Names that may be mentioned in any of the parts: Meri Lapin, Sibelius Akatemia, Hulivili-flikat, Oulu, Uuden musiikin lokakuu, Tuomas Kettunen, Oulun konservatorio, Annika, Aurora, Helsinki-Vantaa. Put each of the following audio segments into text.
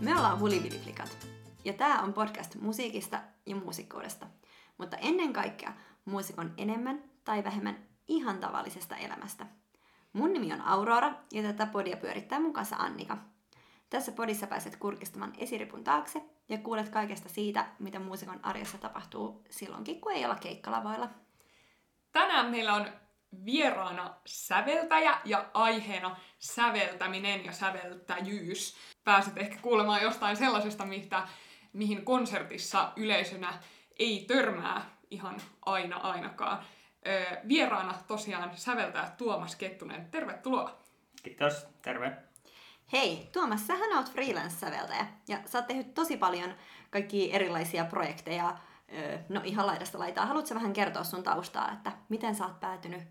Me ollaan Hulibiliplikat, ja tää on podcast musiikista ja muusikkoudesta, mutta ennen kaikkea muusikon enemmän tai vähemmän ihan tavallisesta elämästä. Mun nimi on Aurora, ja tätä podia pyörittää mun kanssa Annika. Tässä podissa pääset kurkistamaan esiripun taakse ja kuulet kaikesta siitä, mitä muusikon arjessa tapahtuu silloinkin, kun ei olla keikkalavoilla. Tänään meillä on vieraana säveltäjä ja aiheena säveltäminen ja säveltäjyys. Pääset ehkä kuulemaan jostain sellaisesta, mihin konsertissa yleisönä ei törmää ihan aina ainakaan. Vieraana tosiaan säveltäjä Tuomas Kettunen. Tervetuloa! Kiitos, terve! Hei, Tuomas, sähän oot freelance-säveltäjä ja sä oot tehnyt tosi paljon kaikkia erilaisia projekteja. No ihan laidasta laitaa. Haluatko vähän kertoa sun taustaa, että miten sä oot päätynyt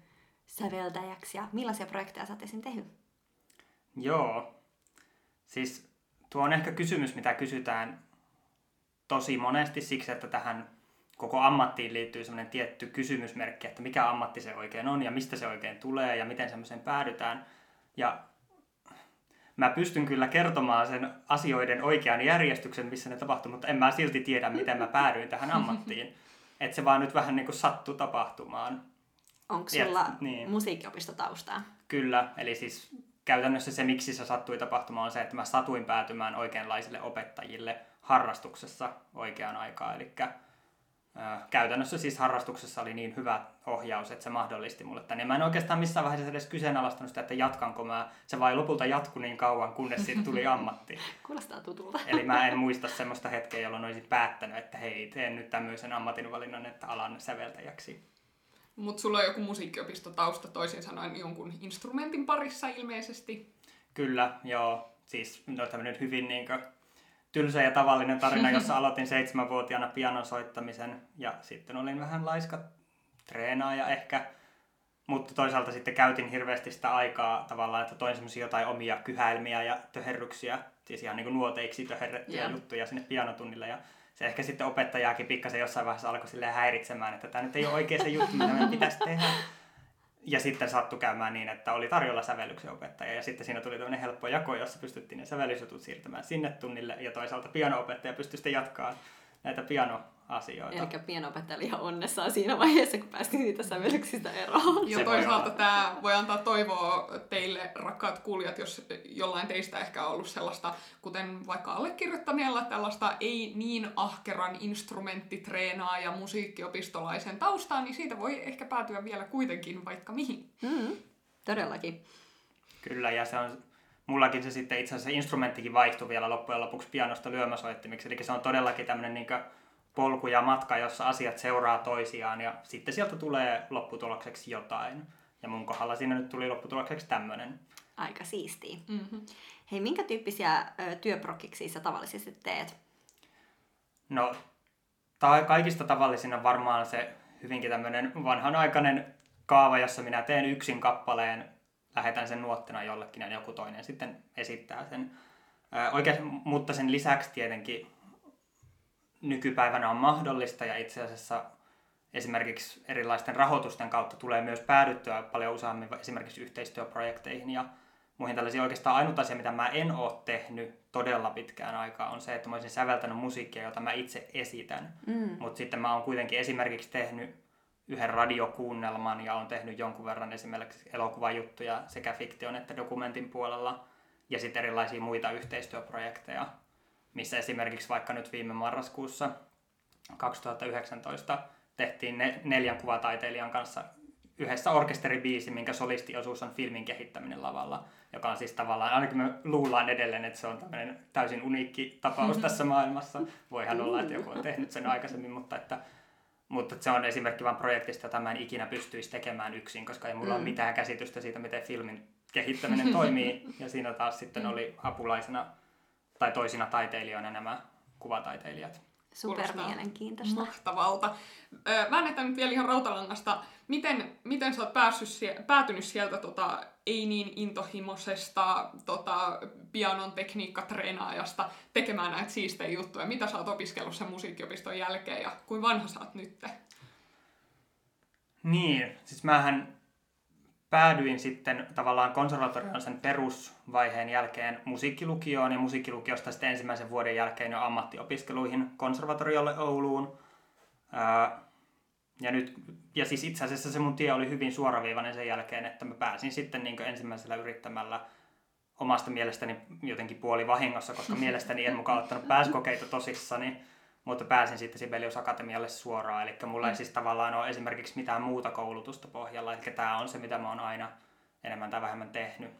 säveltäjäksi ja millaisia projekteja sä oot esiin tehnyt? Joo. Siis tuo on ehkä kysymys, mitä kysytään tosi monesti siksi, että tähän koko ammattiin liittyy semmoinen tietty kysymysmerkki, että mikä ammatti se oikein on ja mistä se oikein tulee ja miten semmoiseen päädytään. Ja mä pystyn kyllä kertomaan sen asioiden oikean järjestyksen, missä ne tapahtuu, mutta en mä silti tiedä, miten mä päädyin tähän ammattiin. Että se vaan nyt vähän niin kuin sattui tapahtumaan. Onko sulla musiikkiopistotaustaa? Kyllä, eli siis käytännössä se, miksi se sattui tapahtumaan, on se, että mä satuin päätymään oikeanlaisille opettajille harrastuksessa oikeaan aikaan. Eli käytännössä siis harrastuksessa oli niin hyvä ohjaus, että se mahdollisti mulle tänne. Mä en oikeastaan missään vaiheessa edes kyseenalaistanut sitä, että jatkanko mä. Se vain lopulta jatkui niin kauan, kunnes siitä tuli ammatti. Kuulostaa tutulta. Eli mä en muista semmoista hetkeä, jolloin olisin päättänyt, että hei, teen nyt tämmöisen ammatinvalinnan, että alan säveltäjäksi. Mutta sulla on joku musiikkiopistotausta, toisin sanoen jonkun instrumentin parissa ilmeisesti. Kyllä, joo. Siis no tämmöinen hyvin niinkö tylsä ja tavallinen tarina, jossa aloitin 7-vuotiaana pianon soittamisen ja sitten olin vähän laiska treenaaja ehkä, mutta toisaalta sitten käytin hirveästi sitä aikaa tavallaan, että toin semmoisia jotain omia kyhäilmiä ja töherryksiä, siis ihan niin kuin nuoteiksi töherrettyjä juttuja sinne pianotunnille ja se ehkä sitten opettajaakin pikkasen jossain vaiheessa alkoi silleen häiritsemään, että tämä nyt ei ole oikein se juttu, mitä meidän pitäisi tehdä. Ja sitten sattui käymään niin, että oli tarjolla sävellyksen opettaja ja sitten siinä tuli tämmöinen helppo jako, jossa pystyttiin ne sävellysjutut siirtämään sinne tunnille ja toisaalta piano-opettaja pystyi sitten jatkaa näitä piano-asioita. Eli piano-opettaja oli ihan onnessaan siinä vaiheessa, kun päästiin niitä sävellyksistä eroon. Ja toisaalta tämä voi antaa toivoa teille, rakkaat kuulijat, jos jollain teistä ehkä on ollut sellaista, kuten vaikka allekirjoittaneella tällaista ei niin ahkeran instrumenttitreenaa ja musiikkiopistolaisen taustaa, niin siitä voi ehkä päätyä vielä kuitenkin vaikka mihin. Mm-hmm. Todellakin. Kyllä, ja se on mullakin se sitten itse asiassa instrumenttikin vaihtui vielä loppujen lopuksi pianosta lyömäsoittimiksi, eli se on todellakin tämmöinen niinku polku ja matka, jossa asiat seuraa toisiaan ja sitten sieltä tulee lopputulokseksi jotain. Ja mun kohdalla siinä nyt tuli lopputulokseksi tämmönen. Aika siistiä. Mm-hmm. Hei, minkä tyyppisiä työprokiksi sä tavallisesti teet? No, kaikista tavallisina varmaan se hyvinkin tämmönen vanhanaikainen kaava, jossa minä teen yksin kappaleen, lähetän sen nuottina jollekin ja joku toinen sitten esittää sen. Mutta sen lisäksi tietenkin nykypäivänä on mahdollista ja itse asiassa esimerkiksi erilaisten rahoitusten kautta tulee myös päädyttyä paljon useammin esimerkiksi yhteistyöprojekteihin ja muihin tällaisiin. Oikeastaan ainut asia, mitä mä en ole tehnyt todella pitkään aikaa, on se, että mä olisin säveltänyt musiikkia, jota mä itse esitän. Mutta sitten mä oon kuitenkin esimerkiksi tehnyt yhden radiokuunnelman ja oon tehnyt jonkun verran esimerkiksi elokuvajuttuja sekä fiktion että dokumentin puolella ja sitten erilaisia muita yhteistyöprojekteja, missä esimerkiksi vaikka nyt viime marraskuussa 2019 tehtiin 4 kuvataiteilijan kanssa yhdessä orkesteribiisi, minkä solistionsuus on filmin kehittäminen lavalla, joka on siis tavallaan, ainakin me luullaan edelleen, että se on tämmöinen täysin uniikki tapaus tässä maailmassa. Voihan olla, että joku on tehnyt sen aikaisemmin, mutta se on esimerkki vain projektista, jota mä en ikinä pystyisi tekemään yksin, koska ei mulla ole mitään käsitystä siitä, miten filmin kehittäminen toimii. Ja siinä taas sitten oli apulaisena tai toisina taiteilijoina nämä kuvataiteilijat. Super mielenkiintoista. Mahtavalta. Väännetään nyt vielä ihan rautalangasta. Miten sä oot päätynyt sieltä ei niin intohimoisesta pianon tekniikkatreenaajasta tekemään näitä siistejä juttuja? Mitä sä oot opiskellut sen musiikkiopiston jälkeen ja kuinka vanha sä oot nyt? Niin, siis mähän päädyin sitten tavallaan konservatorion sen perusvaiheen jälkeen musiikkilukioon ja musiikkilukiosta sitten ensimmäisen vuoden jälkeen jo ammattiopiskeluihin konservatoriolle Ouluun. Ja siis itse asiassa se mun tie oli hyvin suoraviivainen sen jälkeen, että mä pääsin sitten niin ensimmäisellä yrittämällä omasta mielestäni jotenkin puolivahingossa, koska mielestäni en mukaan ottanut pääsykokeita tosissani, mutta pääsin sitten Sibelius Akatemialle suoraan. Eli mulla ei siis tavallaan ole esimerkiksi mitään muuta koulutusta pohjalla, eli tämä on se, mitä mä oon aina enemmän tai vähemmän tehnyt.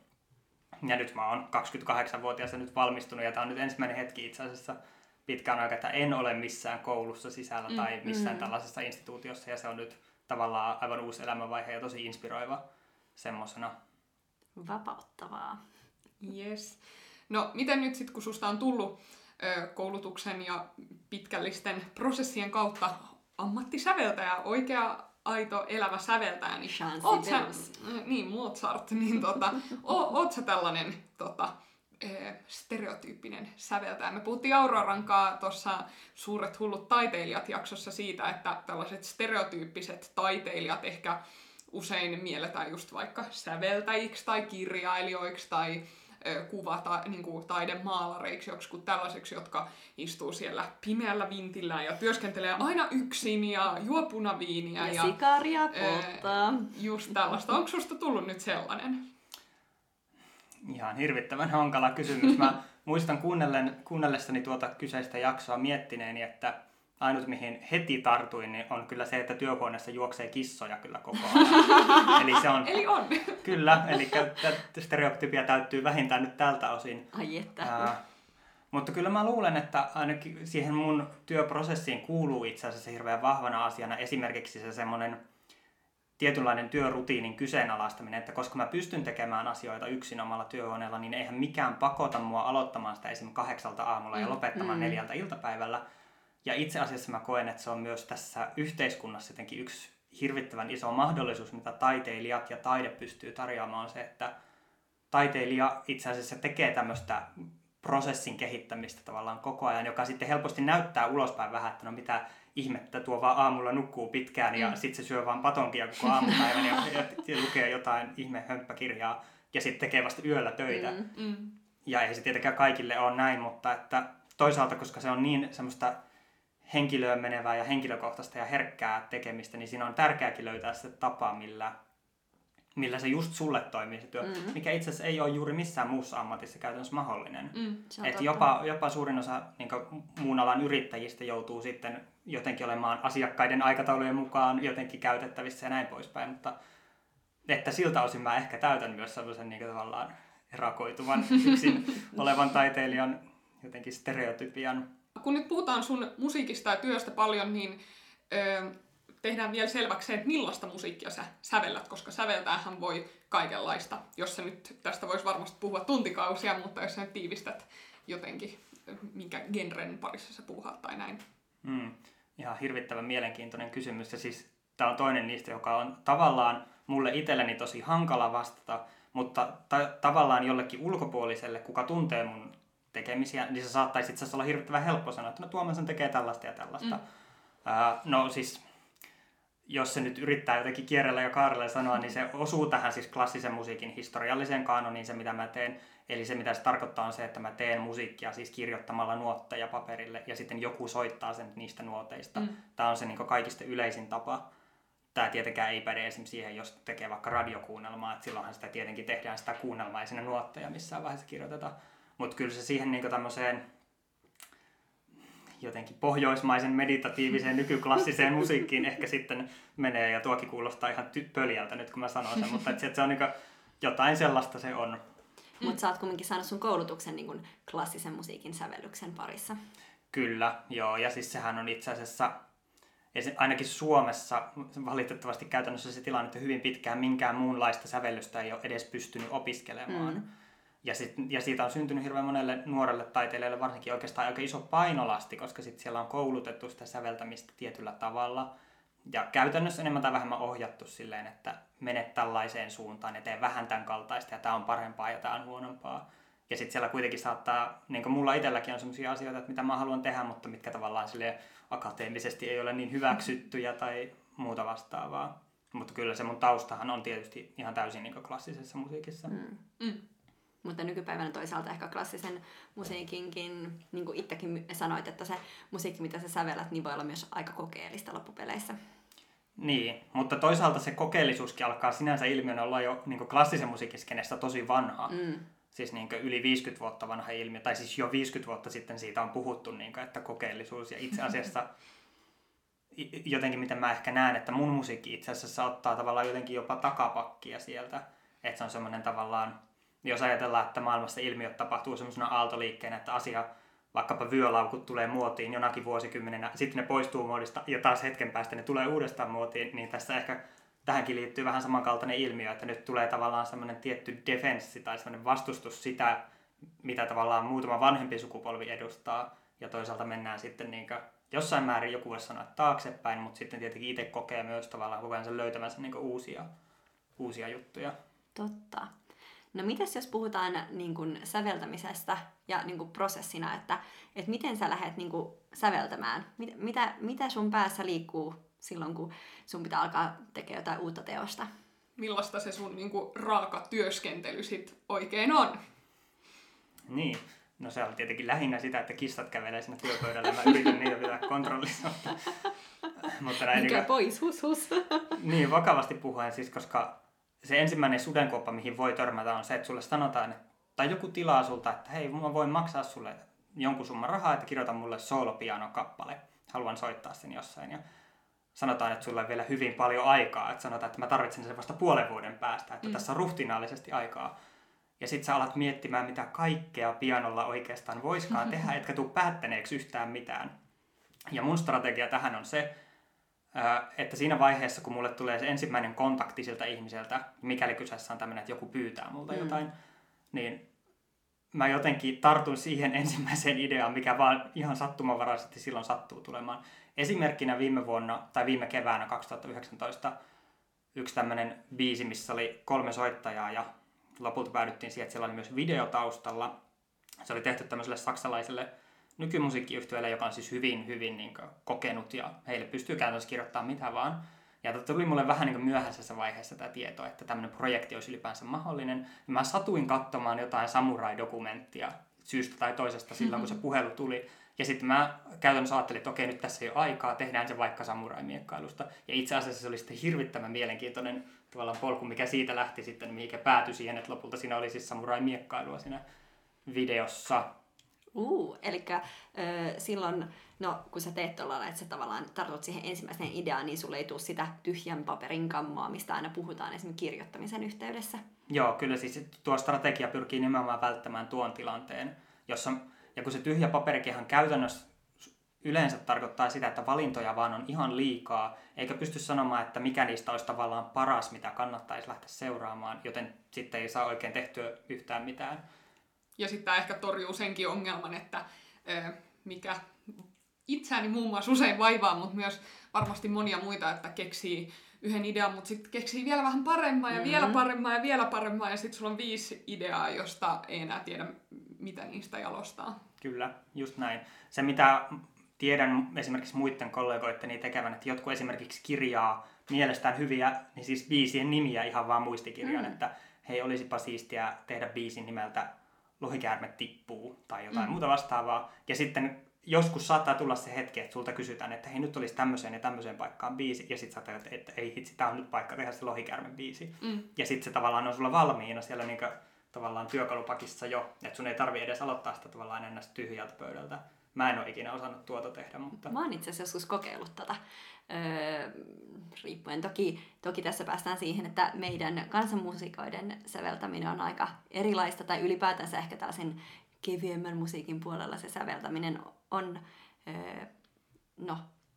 Ja nyt mä oon 28-vuotiaasta nyt valmistunut, ja tämä on nyt ensimmäinen hetki itse asiassa pitkään aikaa, että en ole missään koulussa sisällä tai missään tällaisessa instituutiossa, ja se on nyt tavallaan aivan uusi elämänvaihe ja tosi inspiroiva semmosena. Vapauttavaa. Yes. No, miten nyt sitten, kun susta on tullut koulutuksen ja pitkällisten prosessien kautta ammattisäveltäjä, oikea aito elävä säveltäjä, niin oot sä, niin Mozart, niin oot sä tällainen stereotyyppinen säveltäjä. Me puhuttiin Aurorankaa tuossa Suuret hullut taiteilijat -jaksossa siitä, että tällaiset stereotyyppiset taiteilijat ehkä usein mielletään just vaikka säveltäjiksi tai kirjailijoiksi tai kuvata niin kuin taidemaalareiksi, joksikun tällaiseksi, jotka istuu siellä pimeällä vintillä ja työskentelee aina yksin ja juo punaviiniä. Ja sikaria polttaa. Just tällaista. Onko susta tullut nyt sellainen? Ihan hirvittävän hankala kysymys. Mä muistan kuunnellessani tuota kyseistä jaksoa miettineeni, että ainut mihin heti tartuin niin on kyllä se, että työhuoneessa juoksee kissoja kyllä koko ajan. Eli on. Kyllä, eli stereotypia täyttyy vähintään nyt tältä osin. Ai että. Mutta kyllä mä luulen, että ainakin siihen mun työprosessiin kuuluu itse asiassa hirveän vahvana asiana esimerkiksi se semmoinen tietynlainen työrutiinin kyseenalaistaminen, että koska mä pystyn tekemään asioita yksin omalla työhuoneella, niin eihän mikään pakota mua aloittamaan sitä esimerkiksi 8 aamulla ja lopettamaan 4 iltapäivällä. Ja itse asiassa mä koen, että se on myös tässä yhteiskunnassa jotenkin yksi hirvittävän iso mahdollisuus, mitä taiteilijat ja taide pystyy tarjoamaan, on se, että taiteilija itse asiassa tekee tämmöistä prosessin kehittämistä tavallaan koko ajan, joka sitten helposti näyttää ulospäin vähän, että no mitä ihmettä, tuo vaan aamulla nukkuu pitkään ja sitten se syö vaan patonkia koko aamupäivän ja lukee jotain ihmehömppäkirjaa ja sitten tekee vasta yöllä töitä. Ja ei se tietenkään kaikille ole näin, mutta että toisaalta, koska se on niin semmoista henkilöön menevää ja henkilökohtaista ja herkkää tekemistä, niin siinä on tärkeääkin löytää se tapa, millä se just sulle toimii se työ, mikä itse asiassa ei ole juuri missään muussa ammatissa käytännössä mahdollinen. Että jopa suurin osa niin muun alan yrittäjistä joutuu sitten jotenkin olemaan asiakkaiden aikataulujen mukaan jotenkin käytettävissä ja näin poispäin, mutta että siltä osin mä ehkä täytän myös sellaisen niin tavallaan rakoituvan yksin olevan taiteilijan jotenkin stereotypian. Kun nyt puhutaan sun musiikista ja työstä paljon, niin tehdään vielä selväksi se, että millaista musiikkia sä sävellät, koska säveltäähän voi kaikenlaista. Jos sä nyt, tästä voisi varmasti puhua tuntikausia, mutta jos sä nyt tiivistät jotenkin, minkä genren parissa sä puuhaat tai näin. Ihan hirvittävän mielenkiintoinen kysymys. Ja siis tää on toinen niistä, joka on tavallaan mulle itselleni tosi hankala vastata, mutta tavallaan jollekin ulkopuoliselle, kuka tuntee mun tekemisiä, niin se saattaisi itse asiassa olla hirvittävän helppo sanoa, että no Tuomas tekee tällaista ja tällaista. No siis, jos se nyt yrittää jotenkin kierrellä ja kaarella ja sanoa, niin se osuu tähän siis klassisen musiikin historialliseen kaanoniin se, mitä mä teen. Eli se, mitä se tarkoittaa, on se, että mä teen musiikkia siis kirjoittamalla nuotteja paperille ja sitten joku soittaa sen niistä nuoteista. Tämä on se niin kaikista yleisin tapa. Tämä tietenkään ei päde esimerkiksi siihen, jos tekee vaikka radiokuunnelmaa, että silloinhan sitä tietenkin tehdään sitä kuunnelmaa ja siinä nuotteja missään vaiheessa kirjoitetaan. Mutta kyllä se siihen niinku tämmöiseen jotenkin pohjoismaisen meditatiiviseen nykyklassiseen musiikkiin ehkä sitten menee, ja tuokin kuulostaa ihan pöljältä nyt, kun mä sanon sen, mutta se on niinku, jotain sellaista se on. Mutta sä oot kuitenkin saanut sun koulutuksen niinku klassisen musiikin sävellyksen parissa. Kyllä, joo, ja siis sehän on itse asiassa, ainakin Suomessa valitettavasti käytännössä se tilanne, että hyvin pitkään minkään muunlaista sävellystä ei ole edes pystynyt opiskelemaan. Ja siitä on syntynyt hirveän monelle nuorelle taiteilijalle varsinkin oikeastaan aika iso painolasti, koska sitten siellä on koulutettu sitä säveltämistä tietyllä tavalla. Ja käytännössä enemmän tai vähemmän ohjattu silleen, että mene tällaiseen suuntaan ja tee vähän tämän kaltaista ja tämä on parempaa ja tämä on huonompaa. Ja sitten siellä kuitenkin saattaa, niin kuin mulla itselläkin on sellaisia asioita, että mitä mä haluan tehdä, mutta mitkä tavallaan silleen akateemisesti ei ole niin hyväksyttyjä tai muuta vastaavaa. Mutta kyllä se mun taustahan on tietysti ihan täysin niin kuin klassisessa musiikissa. Mm. Mm. Mutta nykypäivänä toisaalta ehkä klassisen musiikinkin, niin kuin itsekin sanoit, että se musiikki, mitä sä sävelät, niin voi olla myös aika kokeellista loppupeleissä. Niin, mutta toisaalta se kokeellisuuskin alkaa sinänsä ilmiönä olla jo niin kuin klassisen musiikkiskenessä tosi vanhaa. Mm. Siis niin kuin yli 50 vuotta vanha ilmiö, tai siis jo 50 vuotta sitten siitä on puhuttu, niin kuin, että kokeellisuus ja itse asiassa... jotenkin miten mä ehkä näen, että mun musiikki itse asiassa ottaa tavallaan jotenkin jopa takapakkia sieltä. Että se on semmoinen tavallaan, jos ajatellaan, että maailmassa ilmiöt tapahtuu semmoisena aaltoliikkeenä, että asia, vaikkapa vyölaukut tulee muotiin jonakin vuosikymmenenä, sitten ne poistuu muodista ja taas hetken päästä ne tulee uudestaan muotiin, niin tässä ehkä tähänkin liittyy vähän samankaltainen ilmiö, että nyt tulee tavallaan semmoinen tietty defenssi tai semmoinen vastustus sitä, mitä tavallaan muutama vanhempi sukupolvi edustaa ja toisaalta mennään sitten niinkö jossain määrin joku voi sanoa taaksepäin, mutta sitten tietenkin itse kokee myös tavallaan koko ajan löytämänsä niin kuin uusia juttuja. Totta. No mitäs jos puhutaan niin kuin säveltämisestä ja niin kuin prosessina, että miten sä lähdet niin kuin säveltämään? Mitä sun päässä liikkuu silloin, kun sun pitää alkaa tekemään jotain uutta teosta? Millaista se sun niin kuin raaka työskentely sit oikein on? Niin. No se on tietenkin lähinnä sitä, että kissat kävelee siinä työpöydällä. Mä yritän niitä pitää kontrollissa. Mikä pois, hus. Niin, vakavasti puhuen siis, koska se ensimmäinen sudenkuoppa, mihin voi törmätä, on se, että sulle sanotaan, tai joku tilaa sulta, että hei, mä voin maksaa sulle jonkun summan rahaa, että kirjoita mulle soolopianokappale. Haluan soittaa sen jossain. Ja sanotaan, että sulla on vielä hyvin paljon aikaa. Että sanotaan, että mä tarvitsen sen vasta 5 vuoden päästä, että tässä on ruhtinaallisesti aikaa. Ja sit sä alat miettimään, mitä kaikkea pianolla oikeastaan voiskaan tehdä, etkä tuu päättäneeksi yhtään mitään. Ja mun strategia tähän on se, että siinä vaiheessa, kun mulle tulee se ensimmäinen kontakti siltä ihmiseltä, mikäli kyseessä on tämmöinen, että joku pyytää multa jotain, niin mä jotenkin tartun siihen ensimmäiseen ideaan, mikä vaan ihan sattumanvaraisesti silloin sattuu tulemaan. Esimerkkinä viime keväänä 2019, yksi tämmöinen biisi, missä oli 3 soittajaa ja lopulta päädyttiin siihen, että siellä oli myös video taustalla. Se oli tehty tämmöiselle saksalaiselle nykymusiikkiyhtiölle, joka on siis hyvin, hyvin niin kuin kokenut ja heille pystyy käytännössä kirjoittamaan mitä vaan. Ja tuli mulle vähän niin kuin myöhäisessä vaiheessa tämä tieto, että tämmöinen projekti olisi ylipäänsä mahdollinen. Mä satuin katsomaan jotain samurai-dokumenttia syystä tai toisesta silloin, kun se puhelu tuli. Ja sitten mä käytännössä ajattelin, että okei, nyt tässä ei ole aikaa, tehdään se vaikka samurai-miekkailusta. Ja itse asiassa se oli sitten hirvittävän mielenkiintoinen tavallaan polku, mikä siitä lähti sitten, mikä päätyi siihen, että lopulta siinä oli siis samurai-miekkailua siinä videossa. Elikkä silloin, kun sä teet tuolla, että sä tavallaan tartut siihen ensimmäiseen ideaan, niin sulle ei tule sitä tyhjän paperin kammaa, mistä aina puhutaan esimerkiksi kirjoittamisen yhteydessä. Joo, kyllä siis tuo strategia pyrkii nimenomaan välttämään tuon tilanteen, jossa... Ja kun se tyhjä paperikinhan käytännössä yleensä tarkoittaa sitä, että valintoja vaan on ihan liikaa, eikä pysty sanomaan, että mikä niistä olisi tavallaan paras, mitä kannattaisi lähteä seuraamaan, joten sitten ei saa oikein tehtyä yhtään mitään. Ja sitten ehkä torjuu senkin ongelman, että mikä itseäni muun muassa usein vaivaa, mutta myös varmasti monia muita, että keksii yhden idean, mutta sitten keksii vielä vähän paremmaa ja vielä paremmaa ja vielä paremmaa, ja sitten sulla on 5 ideaa, josta ei enää tiedä, mitä niistä jalostaa. Kyllä, just näin. Se, mitä tiedän esimerkiksi muiden kollegoitteni tekevän, että jotkut esimerkiksi kirjaa mielestään hyviä, niin siis biisien nimiä ihan vaan muistikirjaan, että hei, olisipa siistiä tehdä biisin nimeltä Lohikäärme tippuu tai jotain muuta vastaavaa, ja sitten joskus saattaa tulla se hetki, että sulta kysytään, että hei, nyt olisi tämmöiseen ja tämmöiseen paikkaan biisi, ja sit sä ajattelet, että ei hitsi, tää on nyt paikka tehdä se Lohikärmen biisi. Ja sit se tavallaan on sulla valmiina siellä niinku tavallaan työkalupakissa jo, että sun ei tarvi edes aloittaa sitä tavallaan ennäs tyhjältä pöydältä. Mä en ole ikinä osannut tuota tehdä, mutta... Mä oon itse asiassa joskus kokeillut tätä. Riippuen toki tässä päästään siihen, että meidän kansanmuusikoiden säveltäminen on aika erilaista, tai ylipäätänsä ehkä tällaisen kevyemmän musiikin puolella se säveltäminen on,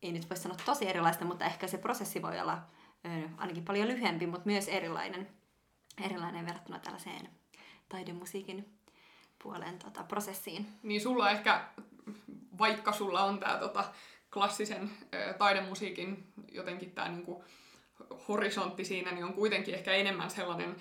ei nyt voi sanoa tosi erilaista, mutta ehkä se prosessi voi olla ainakin paljon lyhyempi, mutta myös erilainen verrattuna tällaiseen taidemusiikin puolen prosessiin. Niin sulla ehkä, vaikka sulla on tämä klassisen taidemusiikin jotenkin tämä niinku horisontti siinä, niin on kuitenkin ehkä enemmän sellainen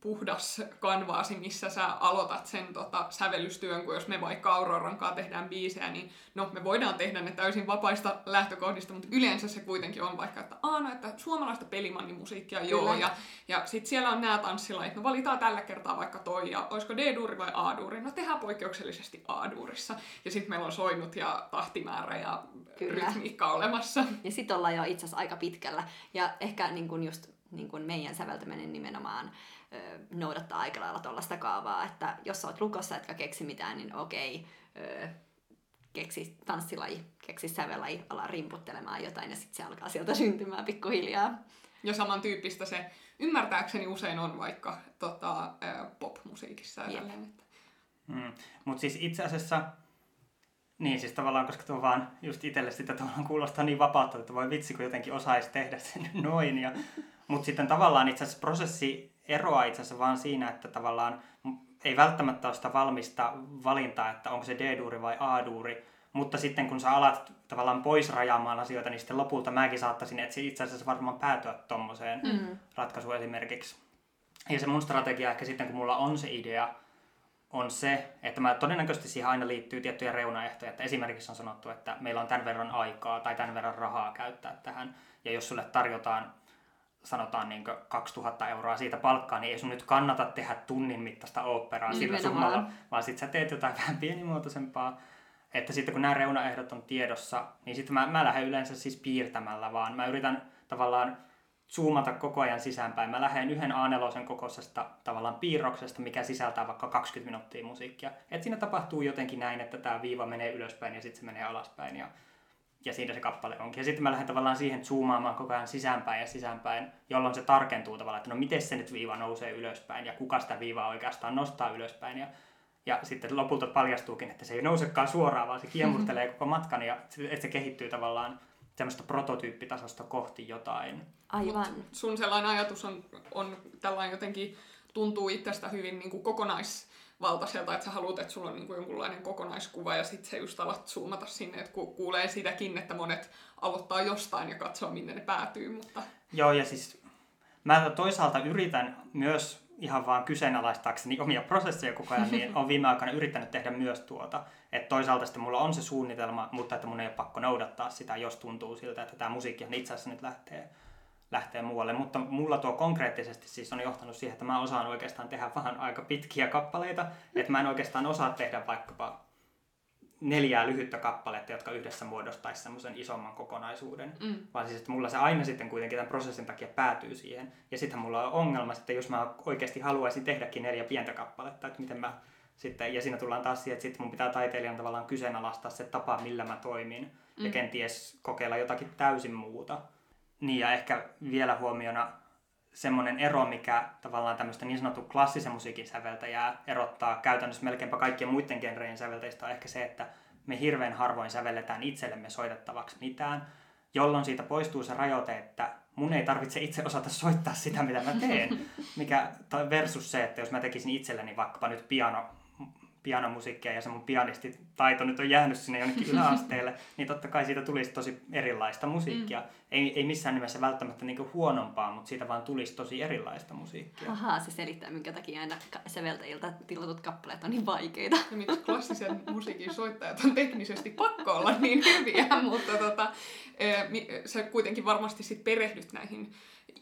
puhdas kanvaasi, missä sä aloitat sen sävellystyön, kun jos me vaikka Aurorankaa tehdään biisejä, niin no, me voidaan tehdä ne täysin vapaista lähtökohdista, mutta yleensä se kuitenkin on vaikka, että että suomalaista pelimannimusiikkia, joo, ja sit siellä on nää tanssilait, no valitaan tällä kertaa vaikka toi, ja olisiko D-duuri vai A-duuri, no tehdään poikkeuksellisesti A-duurissa, ja sit meillä on soinut ja tahtimäärä ja rytmiikka olemassa. Ja sit ollaan jo itse asiassa aika pitkällä, ja ehkä niin kun just niin kuin meidän säveltäminen nimenomaan noudattaa aika lailla tuollaista kaavaa, että jos olet lukossa etkä keksi mitään, niin okei, keksi tanssilaji, keksi sävelaji, ala rimputtelemaan jotain ja sitten se alkaa sieltä syntymään pikkuhiljaa. Ja samantyyppistä se ymmärtääkseni usein on vaikka pop-musiikissa edelleen. Mutta siis itse asiassa, niin siis tavallaan, koska tuo vaan just itselle sitä kuulostaa niin vapautta, että voi vitsi, kun jotenkin osaisi tehdä sen noin. Mutta sitten tavallaan itse asiassa prosessi eroaa itse asiassa vaan siinä, että tavallaan ei välttämättä ole sitä valmista valintaa, että onko se D-duuri vai A-duuri. Mutta sitten kun sä alat tavallaan pois rajaamaan asioita, niin sitten lopulta mäkin saattaisin itse asiassa varmaan päätyä tommoseen ratkaisuun esimerkiksi. Ja se mun strategia ehkä sitten, kun mulla on se idea, on se, että mä todennäköisesti siihen aina liittyy tiettyjä reunaehtoja, että esimerkiksi on sanottu, että meillä on tämän verran aikaa tai tämän verran rahaa käyttää tähän, ja jos sulle tarjotaan, sanotaan niin 2 000 euroa siitä palkkaa, niin ei sun nyt kannata tehdä tunnin mittaista oopperaa sillä summalla, vaan sit sä teet jotain vähän pienimuotoisempaa, että sitten kun nämä reunaehdot on tiedossa, niin sitten mä lähden yleensä siis piirtämällä, vaan mä yritän tavallaan zoomata koko ajan sisäänpäin. Mä lähden yhden A4 kokoisesta tavallaan piirroksesta, mikä sisältää vaikka 20 minuuttia musiikkia. Et siinä tapahtuu jotenkin näin, että tää viiva menee ylöspäin ja sitten se menee alaspäin ja siinä se kappale onkin. Ja sitten mä lähden tavallaan siihen zoomaamaan koko ajan sisäänpäin, jolloin se tarkentuu tavallaan, että no miten se nyt viiva nousee ylöspäin ja kuka sitä viivaa oikeastaan nostaa ylöspäin. Ja sitten lopulta paljastuukin, että se ei nousekaan suoraan, vaan se kiemurtelee koko matkan ja että se kehittyy tavallaan tämmöistä prototyyppitasosta kohti jotain. Aivan. Mut sun sellainen ajatus on tällainen jotenkin, tuntuu itsestä hyvin niin kuin kokonaisvaltaiselta, että sä haluat, että sulla on niin kuin jonkunlainen kokonaiskuva ja sit se just alat zoomata sinne, että kuulee sitäkin, että monet aloittaa jostain ja katsoo, minne ne päätyy. Mutta... Joo, ja siis mä toisaalta yritän myös ihan vaan kyseenalaistaakseni omia prosesseja koko ajan, niin olen viime aikoina yrittänyt tehdä myös tuota. Että toisaalta sitten mulla on se suunnitelma, mutta että mun ei ole pakko noudattaa sitä, jos tuntuu siltä, että tämä musiikkihan itse asiassa nyt lähtee muualle. Mutta mulla tuo konkreettisesti siis on johtanut siihen, että mä osaan oikeastaan tehdä vähän aika pitkiä kappaleita. Että mä en oikeastaan osaa tehdä vaikkapa 4 lyhyttä kappaletta, jotka yhdessä muodostaisi semmoisen isomman kokonaisuuden. Vaan siis, että mulla se aina sitten kuitenkin tämän prosessin takia päätyy siihen. Ja sitten mulla on ongelma, että jos mä oikeasti haluaisin tehdäkin 4 pientä kappaletta, että miten mä sitten, ja siinä tullaan taas siihen, että sitten mun pitää taiteilijan tavallaan kyseenalaistaa se tapa, millä mä toimin. Ja kenties kokeilla jotakin täysin muuta. Niin, ja ehkä vielä huomiona semmoinen ero, mikä tavallaan tämmöistä niin sanottu klassisen musiikin säveltäjää erottaa käytännössä melkeinpä kaikkien muiden genrejen säveltäjistä, on ehkä se, että me hirveän harvoin sävelletään itsellemme soitettavaksi mitään, jolloin siitä poistuu se rajoite, että mun ei tarvitse itse osata soittaa sitä, mitä mä teen, versus se, että jos mä tekisin itselleni vaikkapa nyt pianomusiikkia ja se mun pianistitaito nyt on jäänyt sinne jonnekin yläasteelle, niin totta kai siitä tulisi tosi erilaista musiikkia. Ei missään nimessä välttämättä niinku huonompaa, mutta siitä vaan tulisi tosi erilaista musiikkia. Ahaa, se selittää, minkä takia aina säveltäjiltä tilatut kappaleet on niin vaikeita. Ja miksi klassisen musiikin soittajat on teknisesti pakko olla niin hyviä, mutta sä kuitenkin varmasti sit perehdyt näihin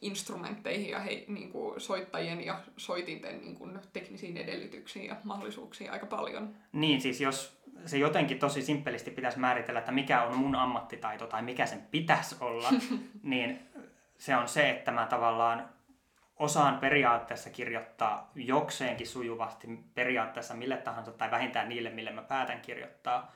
instrumentteihin ja niinku soittajien ja soitinten niinku teknisiin edellytyksiin ja mahdollisuuksiin aika paljon. Niin, siis jos se jotenkin tosi simppelisti pitäisi määritellä, että mikä on mun ammattitaito tai mikä sen pitäisi olla, niin se on se, että mä tavallaan osaan periaatteessa kirjoittaa jokseenkin sujuvasti periaatteessa mille tahansa tai vähintään niille, mille mä päätän kirjoittaa.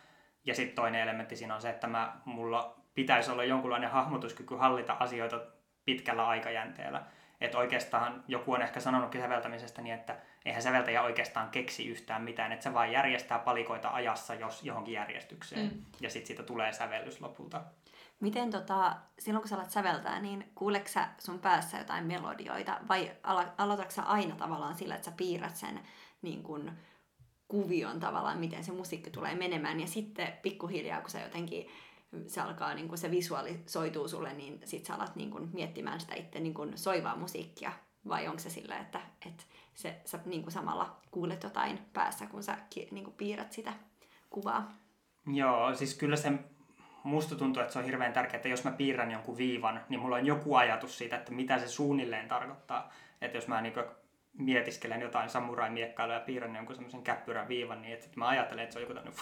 Ja sitten toinen elementti siinä on se, että mulla pitäisi olla jonkunlainen hahmotuskyky hallita asioita pitkällä aikajänteellä. Että oikeastaan joku on ehkä sanonutkin säveltämisestä niin, että eihän säveltäjä oikeastaan keksi yhtään mitään, että se vaan järjestää palikoita ajassa johonkin järjestykseen ja sitten siitä tulee sävellys lopulta. Miten silloin kun sä alat säveltää, niin kuuleeko sä sun päässä jotain melodioita vai aloitatko sä aina tavallaan sillä, että sä piirrät sen niin kun, kuvion tavallaan, miten se musiikki tulee menemään ja sitten pikkuhiljaa kun sä jotenkin se alkaa, niin kun se visuaalisoituu sulle, niin sit sä alat niin kun, miettimään sitä itse niin kun, soivaa musiikkia Vai onko se sillä, että sä niin samalla kuulet jotain päässä, kun sä niin piirrät sitä kuvaa? Joo, siis kyllä se musta tuntuu, että se on hirveän tärkeää, että jos mä piirrän jonkun viivan, niin mulla on joku ajatus siitä, että mitä se suunnilleen tarkoittaa. Että jos mä niin mietiskelen jotain samurai-miekkailua ja piirrän jonkun semmoisen käppyrän viivan, niin että mä ajattelen, että se on joku tämmöinen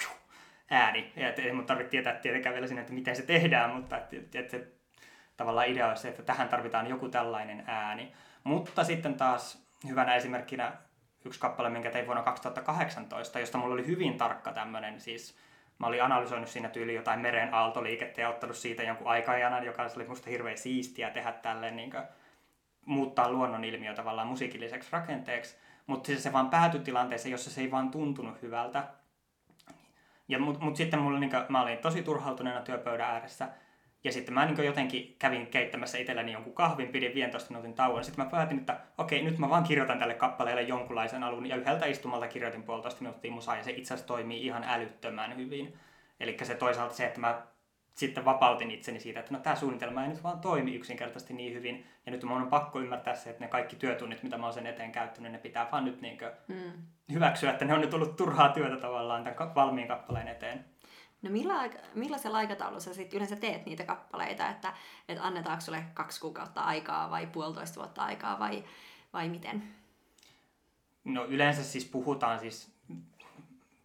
ääni. Että ei mun tarvitse tietää tietenkään vielä siinä, että miten se tehdään, mutta että se tavallaan idea on se, että tähän tarvitaan joku tällainen ääni. Mutta sitten taas hyvänä esimerkkinä yksi kappale, minkä tein vuonna 2018, josta mulla oli hyvin tarkka tämmöinen, siis mä olin analysoinut siinä tyyliin jotain meren aaltoliikettä ja ottanut siitä jonkun aikajanan, joka oli musta hirveän siistiä tehdä tälleen niin kuin, muuttaa luonnonilmiö tavallaan musiikilliseksi rakenteeksi, mutta siis se vaan päätyi tilanteeseen, jossa se ei vaan tuntunut hyvältä. Mutta sitten mulla, niin kuin, mä olin tosi turhautuneena työpöydän ääressä. Ja sitten mä niin jotenkin kävin keittämässä itselleni jonkun kahvin, pidin 15 minuutin tauon. Sitten mä päätin, että okei, nyt mä vaan kirjoitan tälle kappaleelle jonkunlaisen alun. Ja yhdeltä istumalta kirjoitin 1,5 minuuttia musaa ja se itse asiassa toimii ihan älyttömän hyvin. Eli se toisaalta se, että mä sitten vapautin itseni siitä, että no tää suunnitelma ei nyt vaan toimi yksinkertaisesti niin hyvin. Ja nyt mun on pakko ymmärtää se, että ne kaikki työtunnit, mitä mä oon sen eteen käyttänyt, ne pitää vaan nyt niin hyväksyä, että ne on nyt ollut turhaa työtä tavallaan tämän valmiin kappaleen eteen. No millaisella aikataululla sä sitten yleensä teet niitä kappaleita, että annetaanko sulle 2 kuukautta aikaa vai 1,5 vuotta aikaa vai miten? No yleensä siis puhutaan siis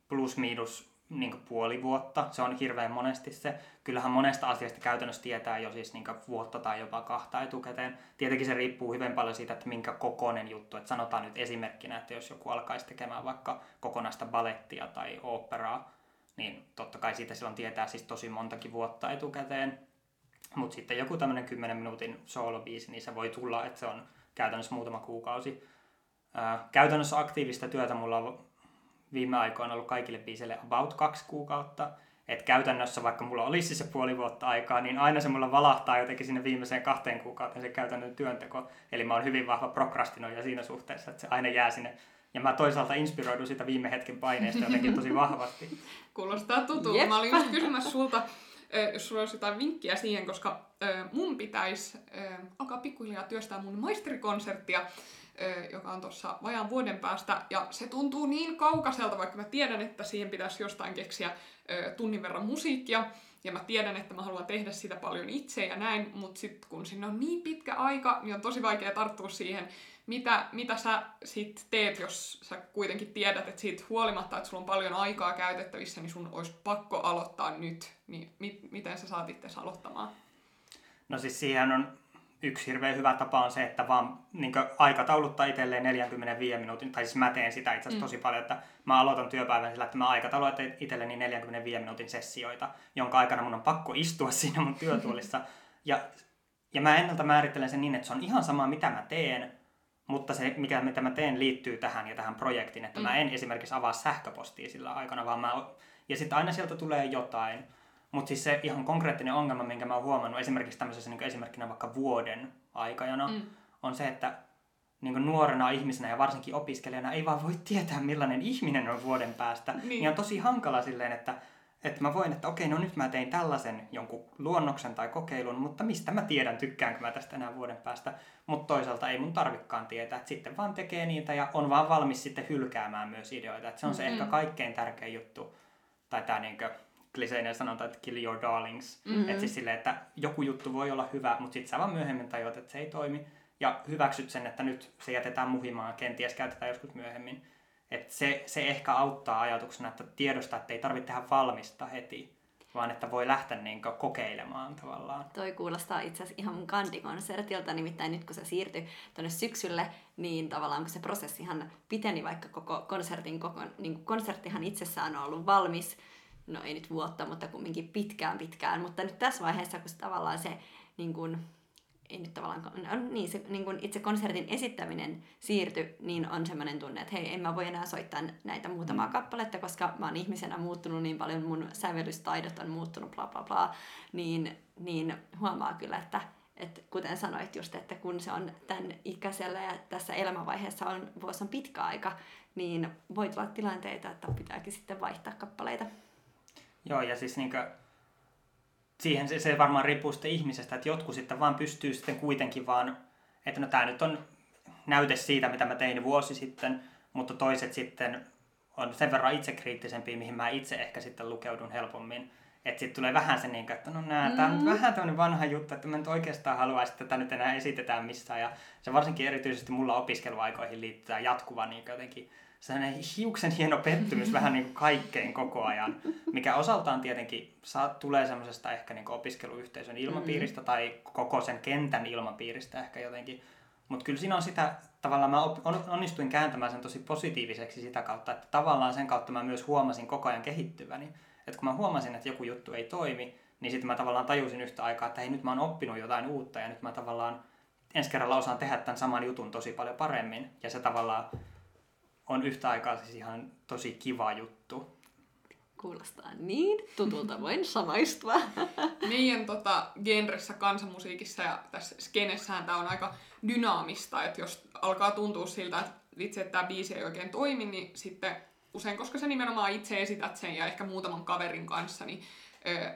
plus miinus niin 0,5 vuotta, se on hirveän monesti se. Kyllähän monesta asiasta käytännössä tietää jo siis niin vuotta tai jopa 2 etukäteen. Tietenkin se riippuu hyvin paljon siitä, että minkä kokoinen juttu. Et sanotaan nyt esimerkkinä, että jos joku alkaisi tekemään vaikka kokonaista balettia tai oopperaa, niin totta kai siitä silloin tietää siis tosi montakin vuotta etukäteen. Mutta sitten joku tämmöinen 10 minuutin soolobiisi, niin se voi tulla, että se on käytännössä muutama kuukausi. Käytännössä aktiivista työtä mulla on viime aikoina ollut kaikille biisille about 2 kuukautta. Että käytännössä vaikka mulla olisi se 0,5 vuotta aikaa, niin aina se mulla valahtaa jotenkin sinne viimeiseen 2 kuukauteen se käytännön työnteko. Eli mä oon hyvin vahva prokrastinoija siinä suhteessa, että se aina jää sinne. Ja mä toisaalta inspiroidun sitä viime hetken paineesta jotenkin tosi vahvasti. Kuulostaa tutulta. Jep. Mä olin just kysymässä sulta, jos sulla olisi jotain vinkkiä siihen, koska mun pitäisi alkaa pikkuhiljaa työstää mun maisterikonserttia, joka on tuossa vajaan vuoden päästä. Ja se tuntuu niin kaukaiselta, vaikka mä tiedän, että siihen pitäisi jostain keksiä tunnin verran musiikkia. Ja mä tiedän, että mä haluan tehdä sitä paljon itse ja näin, mutta sitten kun sinne on niin pitkä aika, niin on tosi vaikea tarttua siihen, mitä sä sit teet, jos sä kuitenkin tiedät, että siitä huolimatta, että sulla on paljon aikaa käytettävissä, niin sun olisi pakko aloittaa nyt. Niin miten sä saat itse aloittamaan? No siis siihen on yksi hirveän hyvä tapa on se, että vaan niin aikatauluttaa itselleen 45 minuutin, tai siis mä teen sitä itse asiassa tosi paljon, että mä aloitan työpäivän sillä, että mä aikataulutan itselleni 45 minuutin sessioita, jonka aikana mun on pakko istua siinä mun työtuolissa. Ja mä ennalta määrittelen sen niin, että se on ihan sama mitä mä teen, mutta se mitä mä teen liittyy tähän ja tähän projektiin, että mä en esimerkiksi avaa sähköpostia sillä aikana, vaan ja sitten aina sieltä tulee jotain. Mutta siis se ihan konkreettinen ongelma, minkä mä oon huomannut esimerkiksi tämmöisessä niin esimerkkinä vaikka vuoden aikajana, on se, että niin nuorena ihmisenä ja varsinkin opiskelijana ei vaan voi tietää, millainen ihminen on vuoden päästä. Niin on tosi hankala silleen, että mä voin, että okei, no nyt mä tein tällaisen jonkun luonnoksen tai kokeilun, mutta mistä mä tiedän, tykkäänkö mä tästä enää vuoden päästä. Mutta toisaalta ei mun tarvikaan tietää, että sitten vaan tekee niitä ja on vaan valmis sitten hylkäämään myös ideoita. Et se on se ehkä kaikkein tärkein juttu, tai tää niinkö kliseinen sanonta, että kill your darlings. Että siis silleen, että joku juttu voi olla hyvä, mutta sit sä vaan myöhemmin tajuat, että se ei toimi. Ja hyväksyt sen, että nyt se jätetään muhimaan, kenties käytetään joskus myöhemmin. Että se ehkä auttaa ajatuksena, että tiedostaa, että ei tarvitse tehdä valmista heti, vaan että voi lähteä niin kuin kokeilemaan tavallaan. Toi kuulostaa itse asiassa ihan mun kandikonsertilta, nimittäin nyt kun se siirtyi tuonne syksylle, niin tavallaan kun se prosessihan piteni, vaikka koko konsertin, niin konserttihan itsessään on ollut valmis, no ei nyt vuotta, mutta kumminkin pitkään, mutta nyt tässä vaiheessa, kun se tavallaan se, niin kun, ei nyt tavallaan, niin se niin kun itse konsertin esittäminen siirtyi, niin on semmoinen tunne, että hei, en mä voi enää soittaa näitä muutamaa kappaletta, koska mä oon ihmisenä muuttunut niin paljon, mun sävelystaidot on muuttunut, niin huomaa kyllä, että kuten sanoit just, että kun se on tämän ikäisellä ja tässä elämänvaiheessa on vuosi on pitkä aika, niin voi tulla tilanteita, että pitääkin sitten vaihtaa kappaleita. Joo, ja siis niin kuin, siihen se varmaan riippuu sitten ihmisestä, että jotkut sitten vaan pystyy sitten kuitenkin vaan, että no tää nyt on näyte siitä, mitä mä tein vuosi sitten, mutta toiset sitten on sen verran itsekriittisempiä, mihin mä itse ehkä sitten lukeudun helpommin. Että sitten tulee vähän se niin, että no nää, tää on vähän tämmöinen vanha juttu, että mä nyt oikeastaan haluaisin, että tätä nyt enää esitetään missään. Ja se varsinkin erityisesti mulla opiskeluaikoihin liittyy jatkuva niin jotenkin sellainen hiuksen hieno pettymys vähän niin kuin kaikkeen koko ajan, mikä osaltaan tietenkin tulee semmoisesta ehkä niin kuin opiskeluyhteisön ilmapiiristä tai koko sen kentän ilmapiiristä ehkä jotenkin. Mutta kyllä siinä on sitä, tavallaan mä onnistuin kääntämään sen tosi positiiviseksi sitä kautta, että tavallaan sen kautta mä myös huomasin koko ajan kehittyväni. Että kun mä huomasin, että joku juttu ei toimi, niin sitten mä tavallaan tajusin yhtä aikaa, että hei, nyt mä oon oppinut jotain uutta ja nyt mä tavallaan ensi kerralla osaan tehdä tämän saman jutun tosi paljon paremmin. Ja se tavallaan on yhtä aikaa siis ihan tosi kiva juttu. Kuulostaa niin tutulta, voin samaistua. Meidän genressä kansanmusiikissa ja tässä skenessähän tää on aika dynaamista, että jos alkaa tuntua siltä, että vitsi, että tää biisi ei oikein toimi, niin sitten usein, koska sä nimenomaan itse esität sen ja ehkä muutaman kaverin kanssa, niin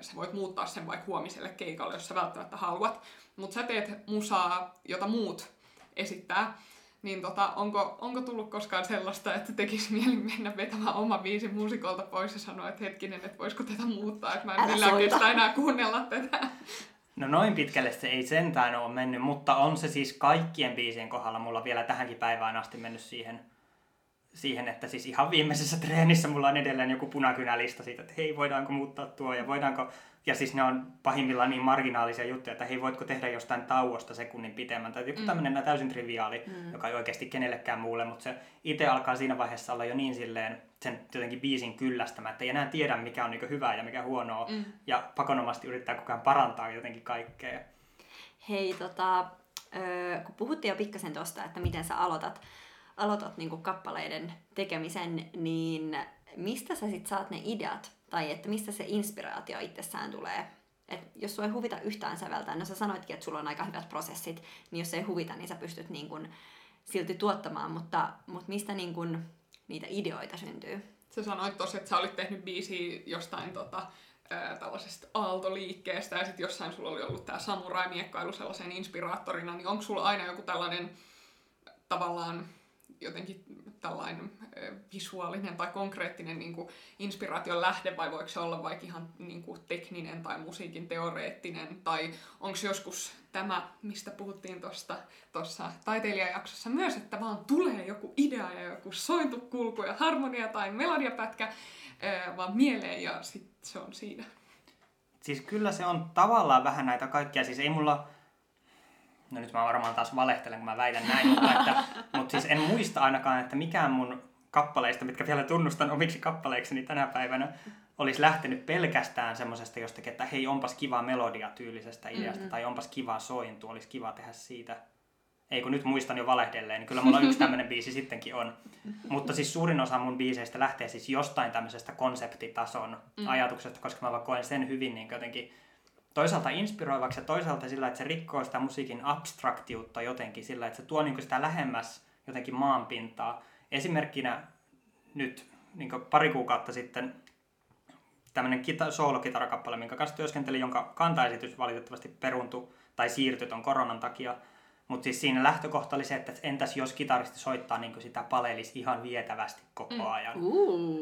sä voit muuttaa sen vaikka huomiselle keikalle, jos sä välttämättä haluat. Mutta sä teet musaa, jota muut esittää. Niin onko tullut koskaan sellaista, että tekisi mieli mennä vetämään oma biisi muusikolta pois ja sanoa, että hetkinen, että voisiko tätä muuttaa, että mä en millään kestä enää kuunnella tätä. No noin pitkälle se ei sentään ole mennyt, mutta on se siis kaikkien biisien kohdalla mulla vielä tähänkin päivään asti mennyt siihen, että siis ihan viimeisessä treenissä mulla on edelleen joku punakynälista siitä, että hei, voidaanko muuttaa tuo ja voidaanko... Ja siis ne on pahimmillaan niin marginaalisia juttuja, että hei, voitko tehdä jostain tauosta sekunnin pitemmän. Tai joku tämmöinen täysin triviaali, joka ei oikeasti kenellekään muulle, mutta se itse alkaa siinä vaiheessa olla jo niin silleen sen jotenkin biisin kyllästämä, että ei enää tiedä, mikä on niinku hyvää ja mikä huonoa. Ja pakonomasti yrittää koko ajan parantaa jotenkin kaikkea. Hei, kun puhuttiin jo pikkasen tuosta, että miten sä aloitat niinku kappaleiden tekemisen, niin mistä sä sit saat ne ideat? Tai että mistä se inspiraatio itsessään tulee? Et jos sua ei huvita yhtään säveltää, no sä sanoitkin, että sulla on aika hyvät prosessit, niin jos ei huvita, niin sä pystyt niin kun silti tuottamaan, mutta mistä niin kun niitä ideoita syntyy? Sä sanoit tossa, että sä olit tehnyt biisiä jostain tällaisesta aaltoliikkeestä, ja sit jossain sulla oli ollut tää samurai-miekkailu sellaisen inspiraattorina, niin onko sulla aina joku tällainen tavallaan jotenkin tällainen visuaalinen tai konkreettinen niin kuin inspiraation lähde, vai voiko se olla vaikka ihan niin kuin tekninen tai musiikin teoreettinen, tai onko joskus tämä, mistä puhuttiin tuossa taiteilijajaksossa myös, että vaan tulee joku idea ja joku sointukulku ja harmonia tai melodiapätkä vaan mieleen ja sitten se on siinä. Siis kyllä se on tavallaan vähän näitä kaikkia, siis ei mulla... No nyt mä varmaan taas valehtelen, kun mä väitän näin, mutta siis en muista ainakaan, että mikään mun kappaleista, mitkä vielä tunnustan omiksi kappaleekseni tänä päivänä, olisi lähtenyt pelkästään semmosesta jostakin, että hei, onpas kiva melodia tyylisestä ideasta, tai onpas kiva sointu, olisi kiva tehdä siitä. Ei kun nyt muistan jo valehdelleen, niin kyllä mulla yksi tämmöinen biisi sittenkin on. Mutta siis suurin osa mun biiseistä lähtee siis jostain tämmöisestä konseptitason ajatuksesta, koska mä vaan koen sen hyvin niin jotenkin toisaalta inspiroivaksi ja toisaalta sillä, että se rikkoo sitä musiikin abstraktiutta jotenkin sillä, että se tuo niinku sitä lähemmäs jotenkin maanpintaa. Esimerkkinä nyt niinku pari kuukautta sitten tämmöinen soolokitarakappale, minkä kanssa työskentelin, jonka kantaesitys valitettavasti peruntui tai siirtyi ton koronan takia. Mutta siis siinä lähtökohta oli se, että entäs jos kitaristi soittaa niin sitä palelisi ihan vietävästi koko ajan.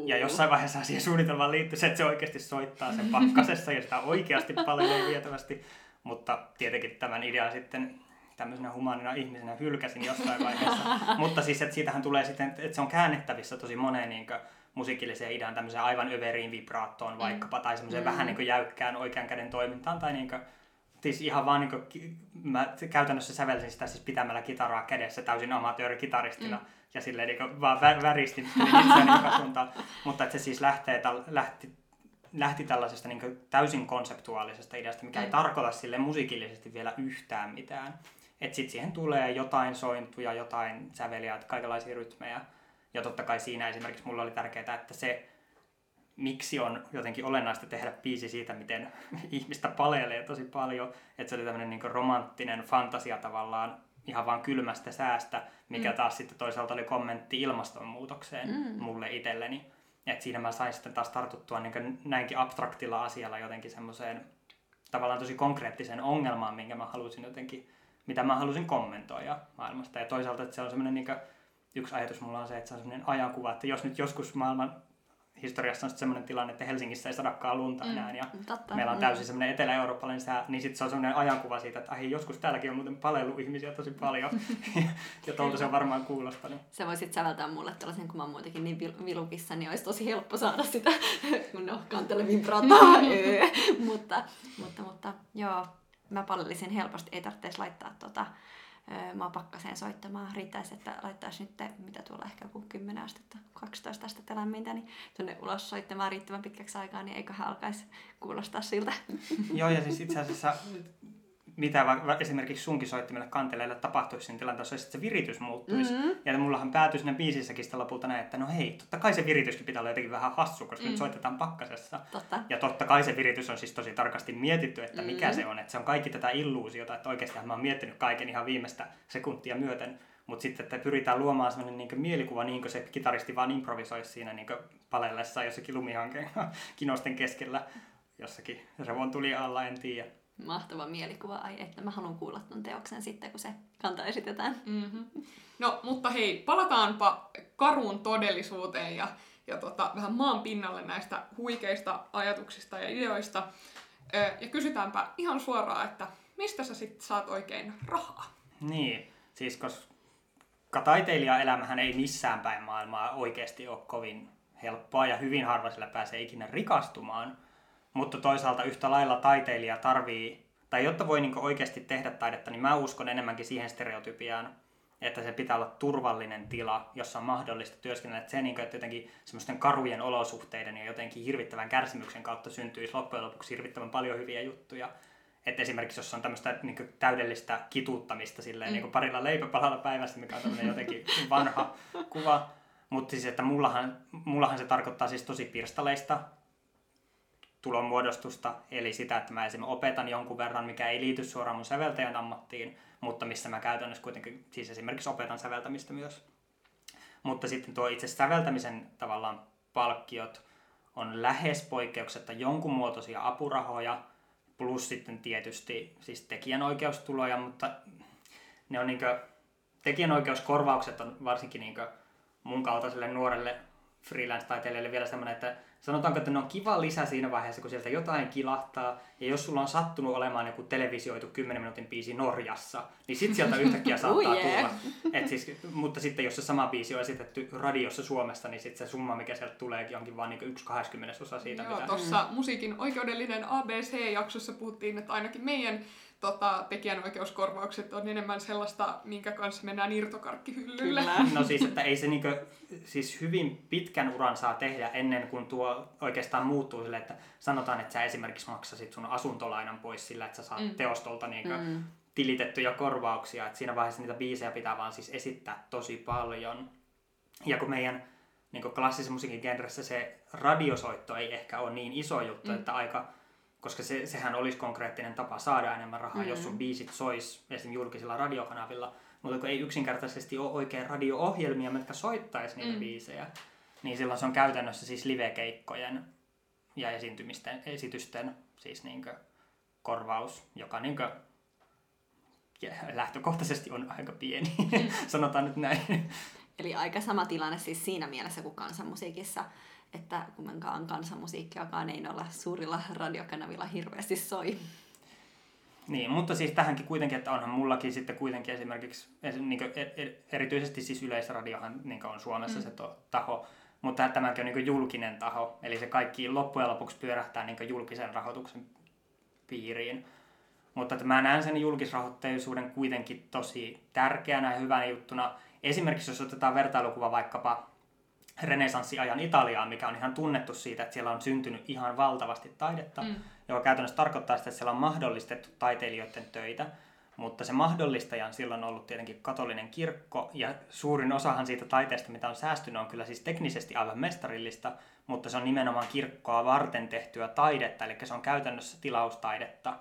Ja jossain vaiheessa siihen suunnitelmaan liittyy se, että se oikeasti soittaa sen pakkasessa ja sitä oikeasti palelee vietävästi. Mutta tietenkin tämän idean sitten tämmöisenä humanina ihmisenä hylkäsin jossain vaiheessa. Mutta siis, että siitähän tulee sitten, että se on käännettävissä tosi moneen niin musiikilliseen ideaan, tämmöiseen aivan överiin vibraattoon vaikkapa, tai semmoiseen vähän niin jäykkään oikean käden toimintaan, tai niin kuin, siis ihan vaan niin mä käytännössä sävelsin sitä siis pitämällä kitaraa kädessä täysin amatöörikitaristina ja silleen niin vaan väristin itseäni joka suuntaan. Mutta että se siis lähti tällaisesta niin täysin konseptuaalisesta ideasta, mikä ei tarkoita sille musiikillisesti vielä yhtään mitään. Että sitten siihen tulee jotain sointuja, jotain säveliä, kaikenlaisia rytmejä. Ja totta kai siinä esimerkiksi mulla oli tärkeää, että se... Miksi on jotenkin olennaista tehdä biisi siitä, miten ihmistä palelee tosi paljon. Että se oli tämmöinen niin romanttinen fantasia tavallaan ihan vaan kylmästä säästä, mikä taas sitten toisaalta oli kommentti ilmastonmuutokseen mulle itselleni. Että siinä mä sain sitten taas tartuttua niin näinkin abstraktilla asialla jotenkin semmoiseen tavallaan tosi konkreettiseen ongelmaan, minkä mä halusin jotenkin mitä mä halusin kommentoida maailmasta. Ja toisaalta, että se on semmoinen, niin yksi ajatus mulla on se, että se on semmoinen ajankuva, että jos nyt joskus maailman historiassa on semmoinen tilanne, että Helsingissä ei sadakaan lunta enää, ja meillä on täysin semmoinen etelä-eurooppalainen sää, niin sitten se on semmoinen ajankuva siitä, että joskus täälläkin on muuten palellut ihmisiä tosi paljon, ja tuolta se on varmaan kuulostanut. Sä voisit säveltää mulle tällaisen, kun mä oon muutenkin niin vilukissa, niin olisi tosi helppo saada sitä, no, kantele vibrataa, mutta joo, mä palelisin helposti, ei tarvitse laittaa mä pakkaseen soittamaan. Riittäisi, että laittaisi nyt, mitä tuolla ehkä joku 10 astetta, 12 astetta lämmintä, niin tuonne ulos soittamaan riittävän pitkäksi aikaa, niin eiköhän alkaisi kuulostaa siltä. Joo, ja siis itse asiassa, mitä esimerkiksi sunkin soittimella kanteleilla tapahtuisi sen tilanteessa, että se viritys muuttuisi. Mm-hmm. Ja mullahan päätyi siinä biisissäkin sitä lopulta näin, että no hei, totta kai se virityskin pitää olla jotenkin vähän hassu, koska nyt soitetaan pakkasessa. Totta. Ja totta kai se viritys on siis tosi tarkasti mietitty, että mikä se on. Että se on kaikki tätä illuusiota, että oikeastaan mä oon miettinyt kaiken ihan viimeistä sekuntia myöten. Mutta sitten, että pyritään luomaan sellainen niin mielikuva, niin kuin se kitaristi vaan improvisoisi siinä niin palellessa jossakin lumihankkeen kinosten keskellä, jossakin revontuli alla, en tiedä. Mahtava mielikuva, ai että mä haluan kuulla ton teoksen sitten, kun se kanta esitetään. Mm-hmm. No, mutta hei, palataanpa karuun todellisuuteen ja vähän maan pinnalle näistä huikeista ajatuksista ja ideoista. Ja kysytäänpä ihan suoraan, että mistä sä sit saat oikein rahaa? Niin, siis koska taiteilijaelämähän ei missään päin maailmaa oikeasti ole kovin helppoa ja hyvin harva sillä pääsee ikinä rikastumaan. Mutta toisaalta yhtä lailla taiteilija tarvii, tai jotta voi niinku oikeasti tehdä taidetta, niin mä uskon enemmänkin siihen stereotypiaan, että se pitää olla turvallinen tila, jossa on mahdollista työskennellä. Että se, niinku, että jotenkin semmoisten karujen olosuhteiden ja jotenkin hirvittävän kärsimyksen kautta syntyisi loppujen lopuksi hirvittävän paljon hyviä juttuja. Että esimerkiksi jos on tämmöistä niinku täydellistä kituuttamista silleen, niinku parilla leipäpalalla päivässä, mikä on tämmöinen jotenkin vanha kuva. Mutta siis, että mullahan se tarkoittaa siis tosi pirstaleista tulonmuodostusta, eli sitä, että mä esimerkiksi opetan jonkun verran, mikä ei liity suoraan mun säveltäjän ammattiin, mutta missä mä käytännössä kuitenkin, siis esimerkiksi opetan säveltämistä myös. Mutta sitten tuo itse säveltämisen tavallaan palkkiot on lähes poikkeuksetta jonkun muotoisia apurahoja, plus sitten tietysti siis tekijänoikeustuloja, mutta ne on niinkö, tekijänoikeuskorvaukset on varsinkin niinkö mun kaltaiselle nuorelle freelance-taiteilijalle vielä semmoinen, että sanotaanko, että ne on kiva lisä siinä vaiheessa, kun sieltä jotain kilahtaa, ja jos sulla on sattunut olemaan joku televisioitu 10 minuutin biisi Norjassa, niin sit sieltä yhtäkkiä saattaa tulla. Et siis, mutta sitten jos se sama biisi on esitetty radiossa Suomessa, niin sitten se summa, mikä sieltä tuleekin, onkin vaan niin 1/20 siitä. Joo, mitä tuossa musiikin oikeudellinen ABC-jaksossa puhuttiin, että ainakin meidän tekijänoikeuskorvaukset on enemmän sellaista, minkä kanssa mennään irtokarkkihyllylle. Kyllä. No siis, että ei se siis hyvin pitkän uran saa tehdä ennen kuin tuo oikeastaan muuttuu sille, että sanotaan, että sä esimerkiksi maksasit sun asuntolainan pois sillä, että sä saat teostolta tilitettyjä korvauksia. Et siinä vaiheessa niitä biisejä pitää vaan siis esittää tosi paljon. Ja kun meidän klassisen musiikin genressä se radiosoitto ei ehkä ole niin iso juttu, että koska sehän olisi konkreettinen tapa saada enemmän rahaa, jos sun biisit sois esimerkiksi julkisilla radiokanavilla, mutta kun ei yksinkertaisesti ole oikein radio-ohjelmia, jotka soittaisi niitä biisejä, niin silloin se on käytännössä siis livekeikkojen ja esitysten siis korvaus, joka lähtökohtaisesti on aika pieni, sanotaan nyt näin. Eli aika sama tilanne siis siinä mielessä kuin kansanmusiikissa, että kumminkaan kansanmusiikkiakaan ei noilla suurilla radiokanavilla hirveästi soi. Niin, mutta siis tähänkin kuitenkin, että onhan mullakin sitten kuitenkin esimerkiksi, erityisesti siis Yleisradiohan on Suomessa se taho, mutta tämäkin on julkinen taho, eli se kaikki loppujen lopuksi pyörähtää julkisen rahoituksen piiriin. Mutta että mä näen sen julkisrahoitteisuuden kuitenkin tosi tärkeänä ja hyvänä juttuna. Esimerkiksi jos otetaan vertailukuva vaikkapa renesanssiajan Italiaan, mikä on ihan tunnettu siitä, että siellä on syntynyt ihan valtavasti taidetta, joka käytännössä tarkoittaa sitä, että siellä on mahdollistettu taiteilijoiden töitä, mutta se mahdollistaja on silloin ollut tietenkin katolinen kirkko, ja suurin osahan siitä taiteesta, mitä on säästynyt, on kyllä siis teknisesti aivan mestarillista, mutta se on nimenomaan kirkkoa varten tehtyä taidetta, eli se on käytännössä tilaustaidetta,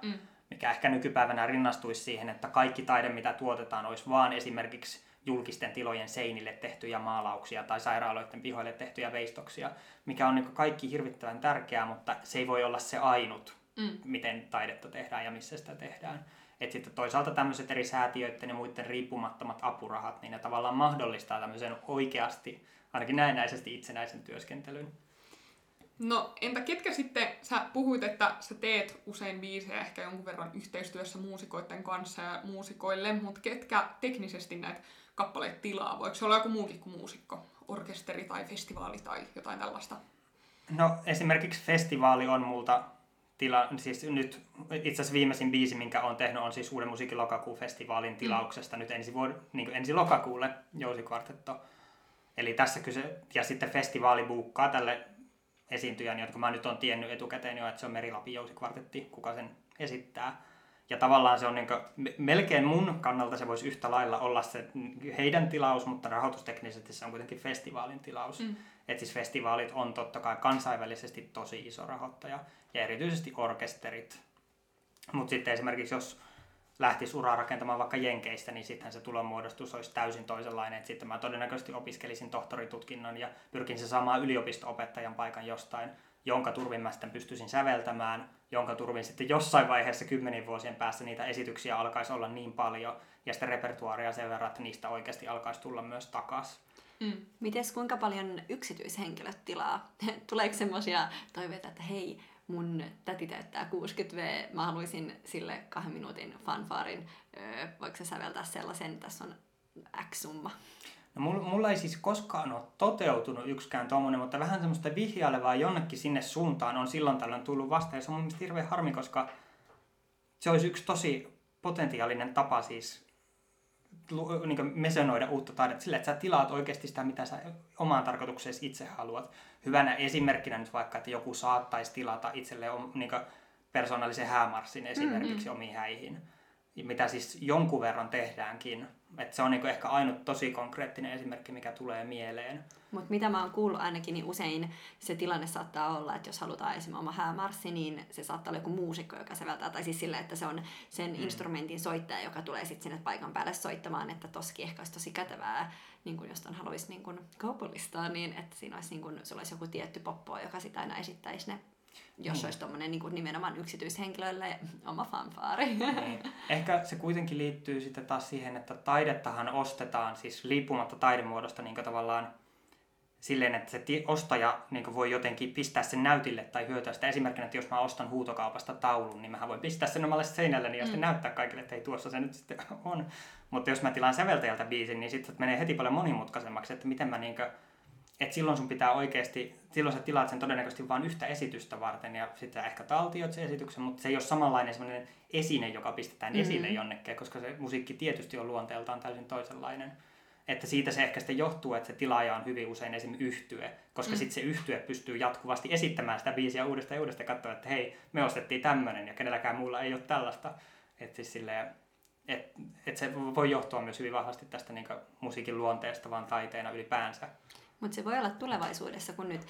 mikä ehkä nykypäivänä rinnastuisi siihen, että kaikki taide, mitä tuotetaan, olisi vaan esimerkiksi julkisten tilojen seinille tehtyjä maalauksia tai sairaaloiden pihoille tehtyjä veistoksia, mikä on kaikki hirvittävän tärkeää, mutta se ei voi olla se ainut, miten taidetta tehdään ja missä sitä tehdään. Että sitten toisaalta tämmöiset eri säätiöiden ja muiden riippumattomat apurahat, niin ne tavallaan mahdollistaa tämmöisen oikeasti, ainakin näennäisesti itsenäisen työskentelyn. No entä ketkä sitten, sä puhuit, että sä teet usein biisejä ehkä jonkun verran yhteistyössä muusikoiden kanssa ja muusikoille, mutta ketkä teknisesti näitä kappaleita tilaa? Voiko se olla joku muukin kuin muusikko, orkesteri tai festivaali tai jotain tällaista? No esimerkiksi festivaali on multa siis nyt itse asiassa viimeisin biisi, minkä olen tehnyt, on siis Uuden musiikin lokakuun festivaalin tilauksesta nyt ensi lokakuulle jousikvartetto. Eli tässä kyse, ja sitten festivaali buukkaa tälle esiintyjän, jotka mä nyt olen tiennyt etukäteen jo, että se on Meri Lapin jousikvartetti, kuka sen esittää. Ja tavallaan se on niin kuin, melkein mun kannalta se voisi yhtä lailla olla se heidän tilaus, mutta rahoitusteknisesti se on kuitenkin festivaalin tilaus. Mm. Että siis festivaalit on totta kai kansainvälisesti tosi iso rahoittaja ja erityisesti orkesterit. Mutta sitten esimerkiksi jos lähtisi uraa rakentamaan vaikka Jenkeistä, niin sittenhän se tulonmuodostus olisi täysin toisenlainen. Et sitten mä todennäköisesti opiskelisin tohtoritutkinnon ja pyrkin se saamaan yliopisto-opettajan paikan jostain, jonka turvin mä sitten pystyisin säveltämään, jonka turvin sitten jossain vaiheessa 10 vuosien päässä niitä esityksiä alkaisi olla niin paljon ja sitten repertuaaria sen verran, että niistä oikeasti alkaisi tulla myös takaisin. Mm. Mites kuinka paljon yksityishenkilöt tilaa? Tuleeko semmoisia toiveita, että hei, mun täti täyttää 60V, mä haluaisin sille 2 minuutin fanfaarin, voiko se säveltää sellaisen, tässä on X summa? No, mulla ei siis koskaan ole toteutunut yksikään tommoinen, mutta vähän semmoista vihjailevaa jonnekin sinne suuntaan on silloin tällöin tullut vastaan. Ja se on mun mielestä hirveän harmi, koska se olisi yksi tosi potentiaalinen tapa siis niin mesonoida uutta taidetta sillä, että sä tilaat oikeasti sitä, mitä sä omaan tarkoitukseesi itse haluat. Hyvänä esimerkkinä nyt vaikka, että joku saattaisi tilata itselleen niin persoonallisen häämarssin esimerkiksi omiin häihin, mitä siis jonkun verran tehdäänkin. Että se on niinku ehkä ainut tosi konkreettinen esimerkki, mikä tulee mieleen. Mutta mitä mä oon kuullut ainakin, niin usein se tilanne saattaa olla, että jos halutaan esimerkiksi oma häämarssi, niin se saattaa olla joku muusikko, joka säveltää. Tai siis sillä, että se on sen instrumentin soittaja, joka tulee sitten sinne paikan päälle soittamaan, että toskin ehkä olisi tosi kätevää, niin kun jos ton haluaisi niin kun kaupallistaa, niin että siinä olisi, niin kun, sulla olisi joku tietty poppo, joka sitä aina esittäisi ne. Jos olisi tommoinen niin kuin nimenomaan yksityishenkilöille oma fanfaari. Niin. Ehkä se kuitenkin liittyy sitten taas siihen, että taidettahan ostetaan, siis riippumatta taidemuodosta niin tavallaan silleen, että se ostaja niin voi jotenkin pistää sen näytille tai hyötyä sitä. Esimerkkinä, että jos mä ostan huutokaupasta taulun, niin mähän voin pistää sen omalle seinälle niin ja sitten näyttää kaikille, että ei tuossa se nyt sitten on. Mutta jos mä tilaan säveltäjältä biisin, niin sitten menee heti paljon monimutkaisemmaksi, että miten mä niin kuin, et silloin sun pitää oikeasti, silloin sä tilaat sen todennäköisesti vain yhtä esitystä varten ja sitten sä ehkä taltioit sen esityksen, mutta se ei ole samanlainen semmoinen esine, joka pistetään esille jonnekin, koska se musiikki tietysti on luonteeltaan täysin toisenlainen. Että siitä se ehkä sitten johtuu, että se tilaaja on hyvin usein esim. Yhtye, koska sitten se yhtye pystyy jatkuvasti esittämään sitä biisiä uudestaan ja uudestaan ja katsoa, että hei, me ostettiin tämmöinen ja kenelläkään muulla ei ole tällaista. Että siis silleen, et se voi johtua myös hyvin vahvasti tästä niinku musiikin luonteesta vaan taiteena ylipäänsä. Mutta se voi olla tulevaisuudessa, kun nyt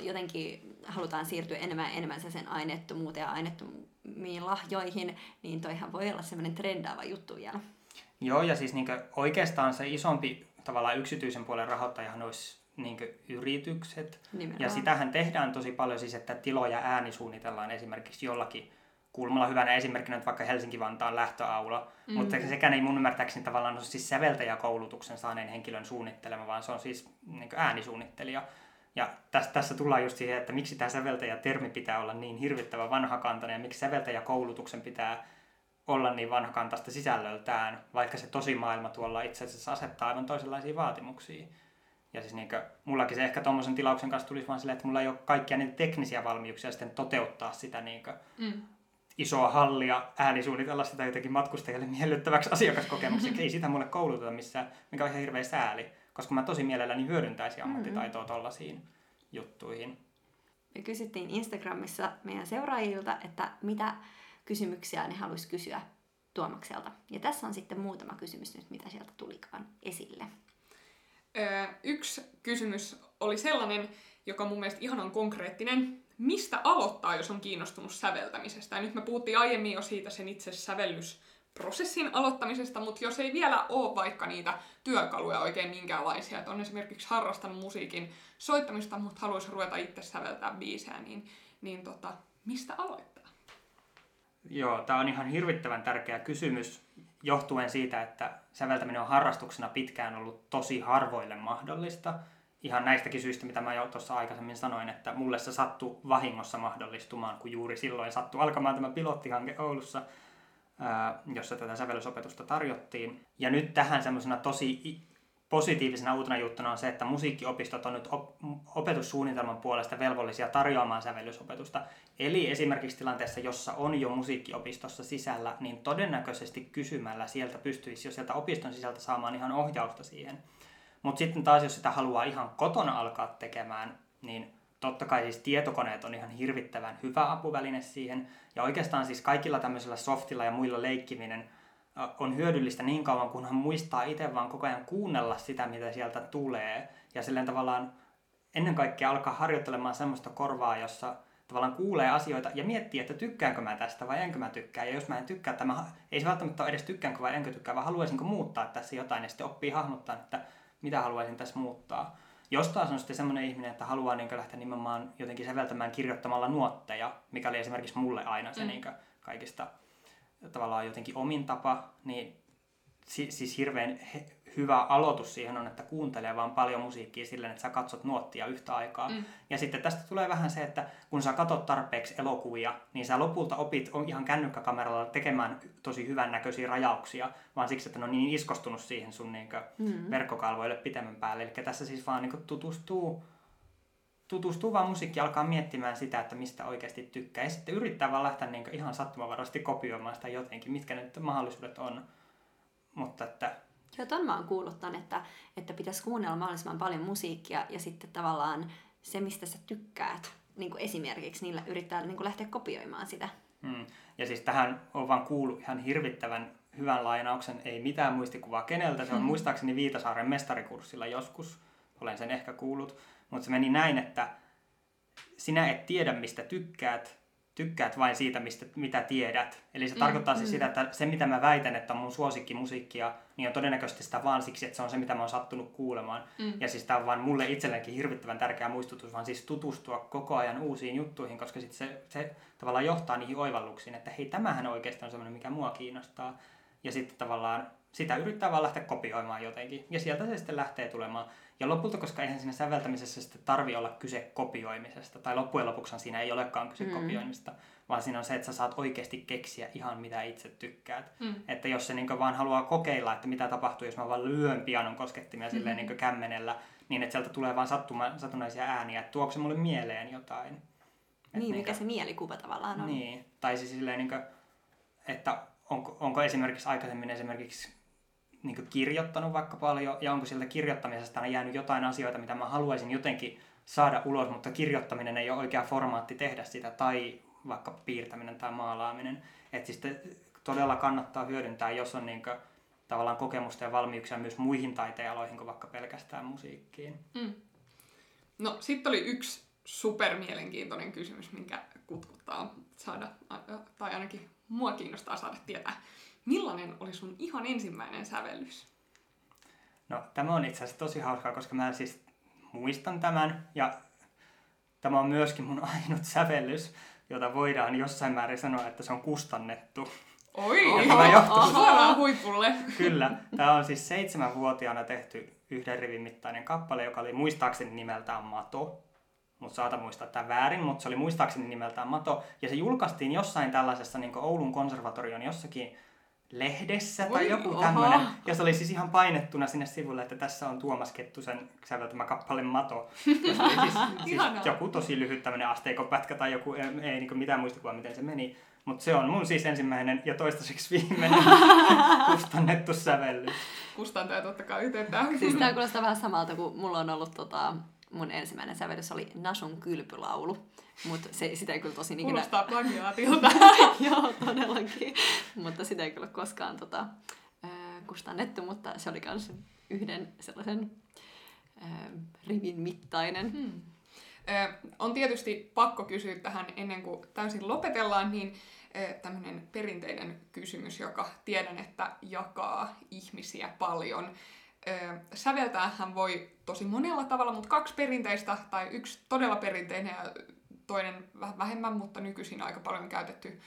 jotenkin halutaan siirtyä enemmän sen aineettomuuteen ja aineettomiin lahjoihin, niin toihan voi olla semmoinen trendaava juttu vielä. Joo, ja siis niinku oikeastaan se isompi tavallaan yksityisen puolen rahoittajahan olisi niinku yritykset. Nimenomaan. Ja sitähän tehdään tosi paljon siis, että tiloja äänisuunnitellaan esimerkiksi jollakin kulmalla. Hyvänä esimerkkinä nyt vaikka Helsinki-Vantaan lähtöaula, mutta sekään ei mun ymmärtääkseni tavallaan ole siis säveltäjäkoulutuksen saaneen henkilön suunnittelema, vaan se on siis niin kuin äänisuunnittelija. Ja tässä tullaan just siihen, että miksi tämä säveltäjätermi pitää olla niin hirvittävän vanhakantainen ja miksi säveltäjäkoulutuksen pitää olla niin vanhakantaista sisällöltään, vaikka se tosimaailma tuolla itse asiassa asettaa aivan toisenlaisia vaatimuksia. Ja siis niin kuin, mullakin se ehkä tommoisen tilauksen kanssa tulisi vaan silleen, että mulla ei ole kaikkia niitä teknisiä valmiuksia sitten toteuttaa sitä niin kuin, isoa hallia, äänisuunnitella sitä jotenkin matkustajalle miellyttäväksi asiakaskokemukseksi. Ei sitä mulle kouluteta missään, mikä on ihan hirveä sääli, koska mä tosi mielelläni hyödyntäisin ammattitaitoa tollaisiin juttuihin. Me kysyttiin Instagramissa meidän seuraajilta, että mitä kysymyksiä ne haluaisi kysyä Tuomakselta. Ja tässä on sitten muutama kysymys nyt, mitä sieltä tulikaan esille. Yksi kysymys oli sellainen, joka mun mielestä ihanan konkreettinen. Mistä aloittaa, jos on kiinnostunut säveltämisestä? Ja nyt me puhuttiin aiemmin jo siitä sen itse sävellysprosessin aloittamisesta, mutta jos ei vielä ole vaikka niitä työkaluja oikein minkäänlaisia, että on esimerkiksi harrastanut musiikin soittamista, mutta haluaisi ruveta itse säveltää biisejä, niin mistä aloittaa? Joo, tämä on ihan hirvittävän tärkeä kysymys johtuen siitä, että säveltäminen on harrastuksena pitkään ollut tosi harvoille mahdollista. Ihan näistäkin syistä, mitä mä jo tuossa aikaisemmin sanoin, että mulle se sattui vahingossa mahdollistumaan, kun juuri silloin sattui alkamaan tämä pilottihanke Oulussa, jossa tätä sävellysopetusta tarjottiin. Ja nyt tähän semmoisena tosi positiivisena uutena juttuna on se, että musiikkiopistot on nyt opetussuunnitelman puolesta velvollisia tarjoamaan sävellysopetusta. Eli esimerkiksi tilanteessa, jossa on jo musiikkiopistossa sisällä, niin todennäköisesti kysymällä sieltä pystyisi jo sieltä opiston sisältä saamaan ihan ohjausta siihen. Mutta sitten taas, jos sitä haluaa ihan kotona alkaa tekemään, niin totta kai siis tietokoneet on ihan hirvittävän hyvä apuväline siihen. Ja oikeastaan siis kaikilla tämmöisillä softilla ja muilla leikkiminen on hyödyllistä niin kauan, kunhan muistaa itse vaan koko ajan kuunnella sitä, mitä sieltä tulee. Ja silleen tavallaan ennen kaikkea alkaa harjoittelemaan semmoista korvaa, jossa tavallaan kuulee asioita ja miettii, että tykkäänkö mä tästä vai enkö mä tykkää. Ja jos mä en tykkää, että ei se välttämättä ole edes tykkäänkö vai enkö tykkää, vaan haluaisinko muuttaa tässä jotain ja sitten oppii hahmottaa, että mitä haluaisin tässä muuttaa. Jos taas on sitten semmoinen ihminen, että haluaa niin lähteä nimenomaan jotenkin säveltämään kirjoittamalla nuotteja, mikä oli esimerkiksi mulle aina se niin kaikista tavallaan jotenkin omin tapa, niin siis hirveän hyvä aloitus siihen on, että kuuntelee vaan paljon musiikkia silleen, että sä katsot nuottia yhtä aikaa. Ja sitten tästä tulee vähän se, että kun sä katot tarpeeksi elokuvia, niin sä lopulta opit ihan kännykkäkameralla tekemään tosi hyvän näköisiä rajauksia, vaan siksi, että ne on niin iskostunut siihen sun verkkokalvoille pitemmän päälle. Eli tässä siis vaan niin tutustuu vaan musiikkiin, alkaa miettimään sitä, että mistä oikeasti tykkää. Ja sitten yrittää vaan lähteä niin ihan sattumanvaraisesti kopioimaan sitä jotenkin, mitkä ne mahdollisuudet on. Mutta että... Joo, ton mä oon kuullut tämän, että pitäisi kuunnella mahdollisimman paljon musiikkia ja sitten tavallaan se, mistä sä tykkäät, niin kuin esimerkiksi niillä yrittää niin kuin lähteä kopioimaan sitä. Ja siis tähän on vaan kuullut ihan hirvittävän hyvän lainauksen, ei mitään muistikuvaa keneltä, se on muistaakseni Viitasaaren mestarikurssilla joskus, olen sen ehkä kuullut, mutta se meni näin, että sinä et tiedä, mistä tykkäät vain siitä, mitä tiedät. Eli se tarkoittaa siis sitä, että se mitä mä väitän, että on mun suosikkimusiikkia, niin on todennäköisesti sitä vaan siksi, että se on se, mitä mä oon sattunut kuulemaan. Ja siis tää on vaan mulle itselleenkin hirvittävän tärkeä muistutus, vaan siis tutustua koko ajan uusiin juttuihin, koska sit se tavallaan johtaa niihin oivalluksiin, että hei, tämähän oikeastaan on semmoinen, mikä mua kiinnostaa. Ja sitten tavallaan sitä yrittää vaan lähteä kopioimaan jotenkin. Ja sieltä se sitten lähtee tulemaan. Ja lopulta, koska eihän siinä säveltämisessä sitten tarvitse olla kyse kopioimisesta, tai loppujen lopuksi siinä ei olekaan kyse kopioimista, vaan siinä on se, että sä saat oikeasti keksiä ihan mitä itse tykkäät. Että jos se niin vaan haluaa kokeilla, että mitä tapahtuu, jos mä vaan lyön pianon koskettimia silleen niin kämmenellä, niin että sieltä tulee vaan satunnaisia ääniä, että tuoko se mulle mieleen jotain. Niin, mikä se mielikuva tavallaan on. Niin, tai siis silleen, niin kuin, että onko esimerkiksi aikaisemmin niin kirjoittanut vaikka paljon, ja onko sieltä kirjoittamisesta jäänyt jotain asioita, mitä mä haluaisin jotenkin saada ulos, mutta kirjoittaminen ei ole oikea formaatti tehdä sitä, tai vaikka piirtäminen tai maalaaminen. Että siis todella kannattaa hyödyntää, jos on niin kuin, tavallaan kokemusta ja valmiuksia myös muihin taiteenaloihin kuin vaikka pelkästään musiikkiin. No sitten oli yksi supermielenkiintoinen kysymys, minkä kutkuttaa saada, tai ainakin mua kiinnostaa saada tietää. Millainen oli sun ihan ensimmäinen sävellys? No, tämä on itse asiassa tosi hauskaa, koska mä siis muistan tämän, ja tämä on myöskin mun ainut sävellys, jota voidaan jossain määrin sanoa, että se on kustannettu. Oi! Saadaan huipulle! Kyllä. Tämä on siis 7-vuotiaana tehty yhden rivin mittainen kappale, joka oli muistaakseni nimeltään Mato. Mutta saatan muistaa tämä väärin, mutta se oli muistaakseni nimeltään Mato. Ja se julkaistiin jossain tällaisessa niin kuin Oulun konservatorion jossakin lehdessä tai joku tämmöinen, ja se oli siis ihan painettuna sinne sivulle, että tässä on Tuomas Kettusen säveltämä kappale Mato. siis joku tosi lyhyt tämmöinen asteikopätkä tai joku, ei niin mitään muistikuvaa, miten se meni. Mutta se on mun siis ensimmäinen ja toistaiseksi viimeinen kustannettu sävellys. Kustantaja totta kai ytetään. Siis tää kuulostaa vähän samalta, kun mulla on ollut mun ensimmäinen sävellys oli Nasun kylpylaulu, mutta sitä ei kyllä tosi... Kuulostaa plagiaatilta. Joo, todellakin. Mutta sitä ei kyllä koskaan kustannettu, mutta se oli myös yhden sellaisen rivin mittainen. On tietysti pakko kysyä tähän ennen kuin täysin lopetellaan, niin tämmöinen perinteinen kysymys, joka tiedän, että jakaa ihmisiä paljon. Säveltäänhän voi tosi monella tavalla, mutta kaksi perinteistä, tai yksi todella perinteinen ja toinen vähän vähemmän, mutta nykyisin aika paljon käytetty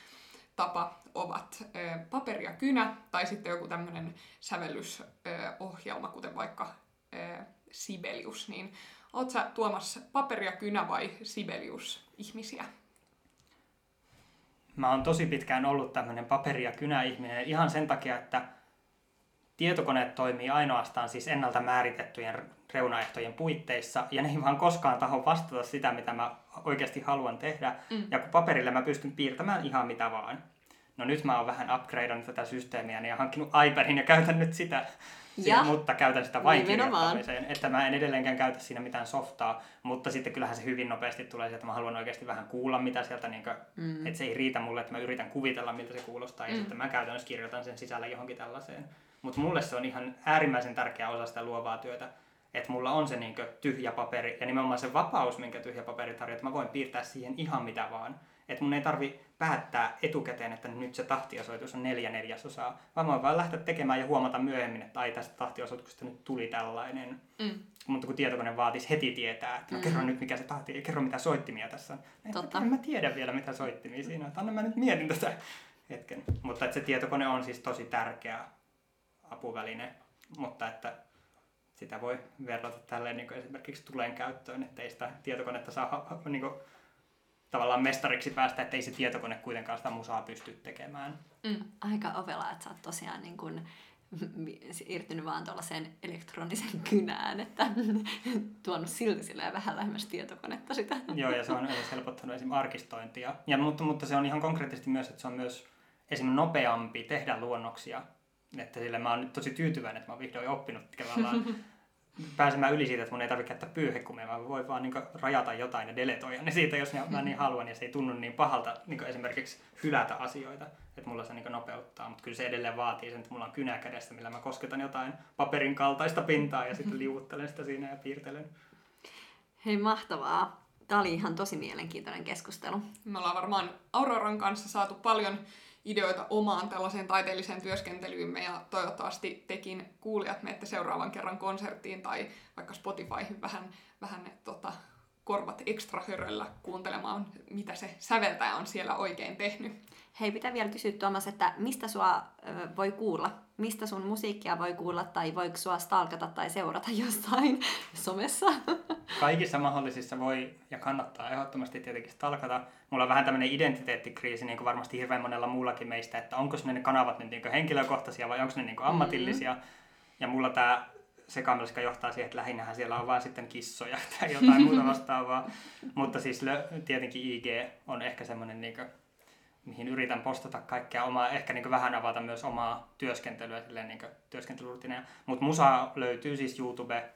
tapa ovat paperi ja kynä tai sitten joku tämmöinen sävellysohjelma, kuten vaikka Sibelius. Niin oot sä, Tuomas, paperi ja kynä vai Sibelius-ihmisiä? Mä oon tosi pitkään ollut tämmöinen paperi- ja kynä-ihminen ihan sen takia, että tietokoneet toimii ainoastaan siis ennalta määritettyjen reunaehtojen puitteissa, ja ne ei vaan koskaan taho vastata sitä, mitä mä oikeasti haluan tehdä, ja kun paperille mä pystyn piirtämään ihan mitä vaan. No nyt mä oon vähän upgradeannut tätä systeemiä ja hankkinut iPadin ja käytän nyt sitä, mutta käytän sitä vain kirjoittamiseen, että mä en edelleenkään käytä siinä mitään softaa, mutta sitten kyllähän se hyvin nopeasti tulee sieltä, että mä haluan oikeasti vähän kuulla mitä sieltä, että se ei riitä mulle, että mä yritän kuvitella miltä se kuulostaa, ja sitten mä käytännössä kirjoitan sen sisällä johonkin tällaiseen. Mutta mulle se on ihan äärimmäisen tärkeä osa sitä luovaa työtä, että mulla on se tyhjä paperi ja nimenomaan se vapaus, minkä tyhjä paperi tarjoaa, että mä voin piirtää siihen ihan mitä vaan. Että mun ei tarvi päättää etukäteen, että nyt se tahtiosoitus on 4/4, vaan mä voin vaan lähteä tekemään ja huomata myöhemmin, että ai tästä tahtiosoituksesta nyt tuli tällainen. Mutta kun tietokone vaatisi heti tietää, että no kerro nyt mikä se tahti, ei kerro mitä soittimia tässä on. En mä tiedä vielä mitä soittimia siinä on, että anna mä nyt mietin tätä hetken. Mutta että se tietokone on siis tosi tärkeä apuväline, mutta että sitä voi verrata tälleen niin kuin esimerkiksi tulen käyttöön, ettei sitä tietokonetta saa niin kuin tavallaan mestariksi päästä, ettei se tietokone kuitenkaan sitä musaa pysty tekemään. Aika ovela, että sä oot tosiaan niin kuin irtynyt vaan tuollaiseen elektronisen kynään, että tuonut silti silleen vähän lähemmäs tietokonetta sitä. Joo, ja se on myös helpottanut esimerkiksi arkistointia. Ja, mutta se on ihan konkreettisesti myös, että se on myös esimerkiksi nopeampi tehdä luonnoksia. Että sille mä oon nyt tosi tyytyväinen, että mä oon vihdoin oppinut pääsemään yli siitä, että mun ei tarvitse käyttää pyyhekumia. Mä voin vaan rajata jotain ja deletoida ne siitä, jos mä niin haluan, ja se ei tunnu niin pahalta esimerkiksi hylätä asioita. Että mulla se nopeuttaa, mutta kyllä se edelleen vaatii sen, että mulla on kynä kädessä, millä mä kosketan jotain paperin kaltaista pintaa ja sitten liuuttelen sitä siinä ja piirtelen. Hei, mahtavaa. Tää oli ihan tosi mielenkiintoinen keskustelu. Me ollaan varmaan Auroran kanssa saatu paljon ideoita omaan tällaiseen taiteelliseen työskentelyymme, ja toivottavasti tekin kuulijat menette seuraavan kerran konserttiin tai vaikka Spotifyhin vähän korvat ekstra höröllä kuuntelemaan, mitä se säveltäjä on siellä oikein tehnyt. Hei, pitää vielä kysyä, Tuomas, että mistä sua voi kuulla? Mistä sun musiikkia voi kuulla, tai voiko sua stalkata tai seurata jossain somessa? Kaikissa mahdollisissa voi ja kannattaa ehdottomasti tietenkin stalkata. Mulla on vähän tämmöinen identiteettikriisi, niin kuin varmasti hirveän monella muullakin meistä, että onko ne kanavat nyt henkilökohtaisia vai onko ne ammatillisia. Ja mulla tämä sekamelska johtaa siihen, että lähinnähän siellä on vaan sitten kissoja tai jotain muuta vastaavaa. Mutta siis tietenkin IG on ehkä semmoinen, mihin yritän postata kaikkea omaa, ehkä vähän avata myös omaa työskentelyä, työskentelyrutineja. Mutta musa löytyy siis YouTube.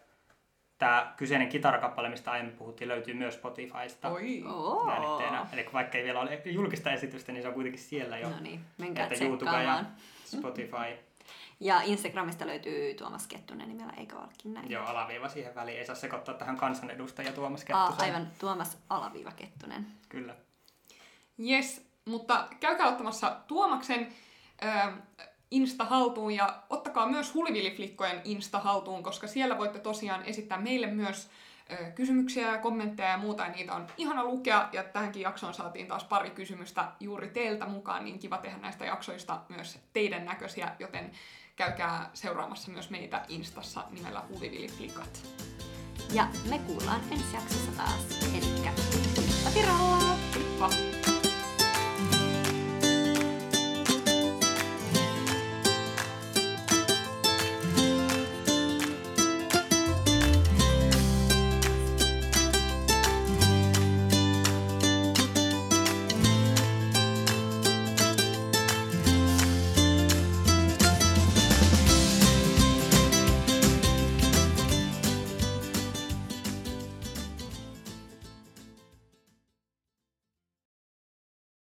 Tämä kyseinen kitarakappale, mistä aiemmin puhuttiin, löytyy myös Spotifysta. Eli vaikka ei vielä ole julkista esitystä, niin se on kuitenkin siellä jo. No niin, menkää YouTube ja Spotify. Ja Instagramista löytyy Tuomas Kettunen nimellä, eikö olekin näin? Joo, alaviiva siihen väliin. Ei saa sekoittaa tähän kansanedustaja Tuomas Kettunen. Aivan, Tuomas _ Kettunen. Kyllä. Yes, mutta käykää ottamassa Tuomaksen Insta haltuun ja ottakaa myös Hulivili-flikkojen Insta haltuun, koska siellä voitte tosiaan esittää meille myös kysymyksiä ja kommentteja ja muuta, ja niitä on ihana lukea, ja tähänkin jaksoon saatiin taas pari kysymystä juuri teiltä mukaan, niin kiva tehdä näistä jaksoista myös teidän näköisiä, joten käykää seuraamassa myös meitä Instassa nimellä Hulivili-flikat. Ja me kuullaan ensi jaksossa taas, elikkä heippa!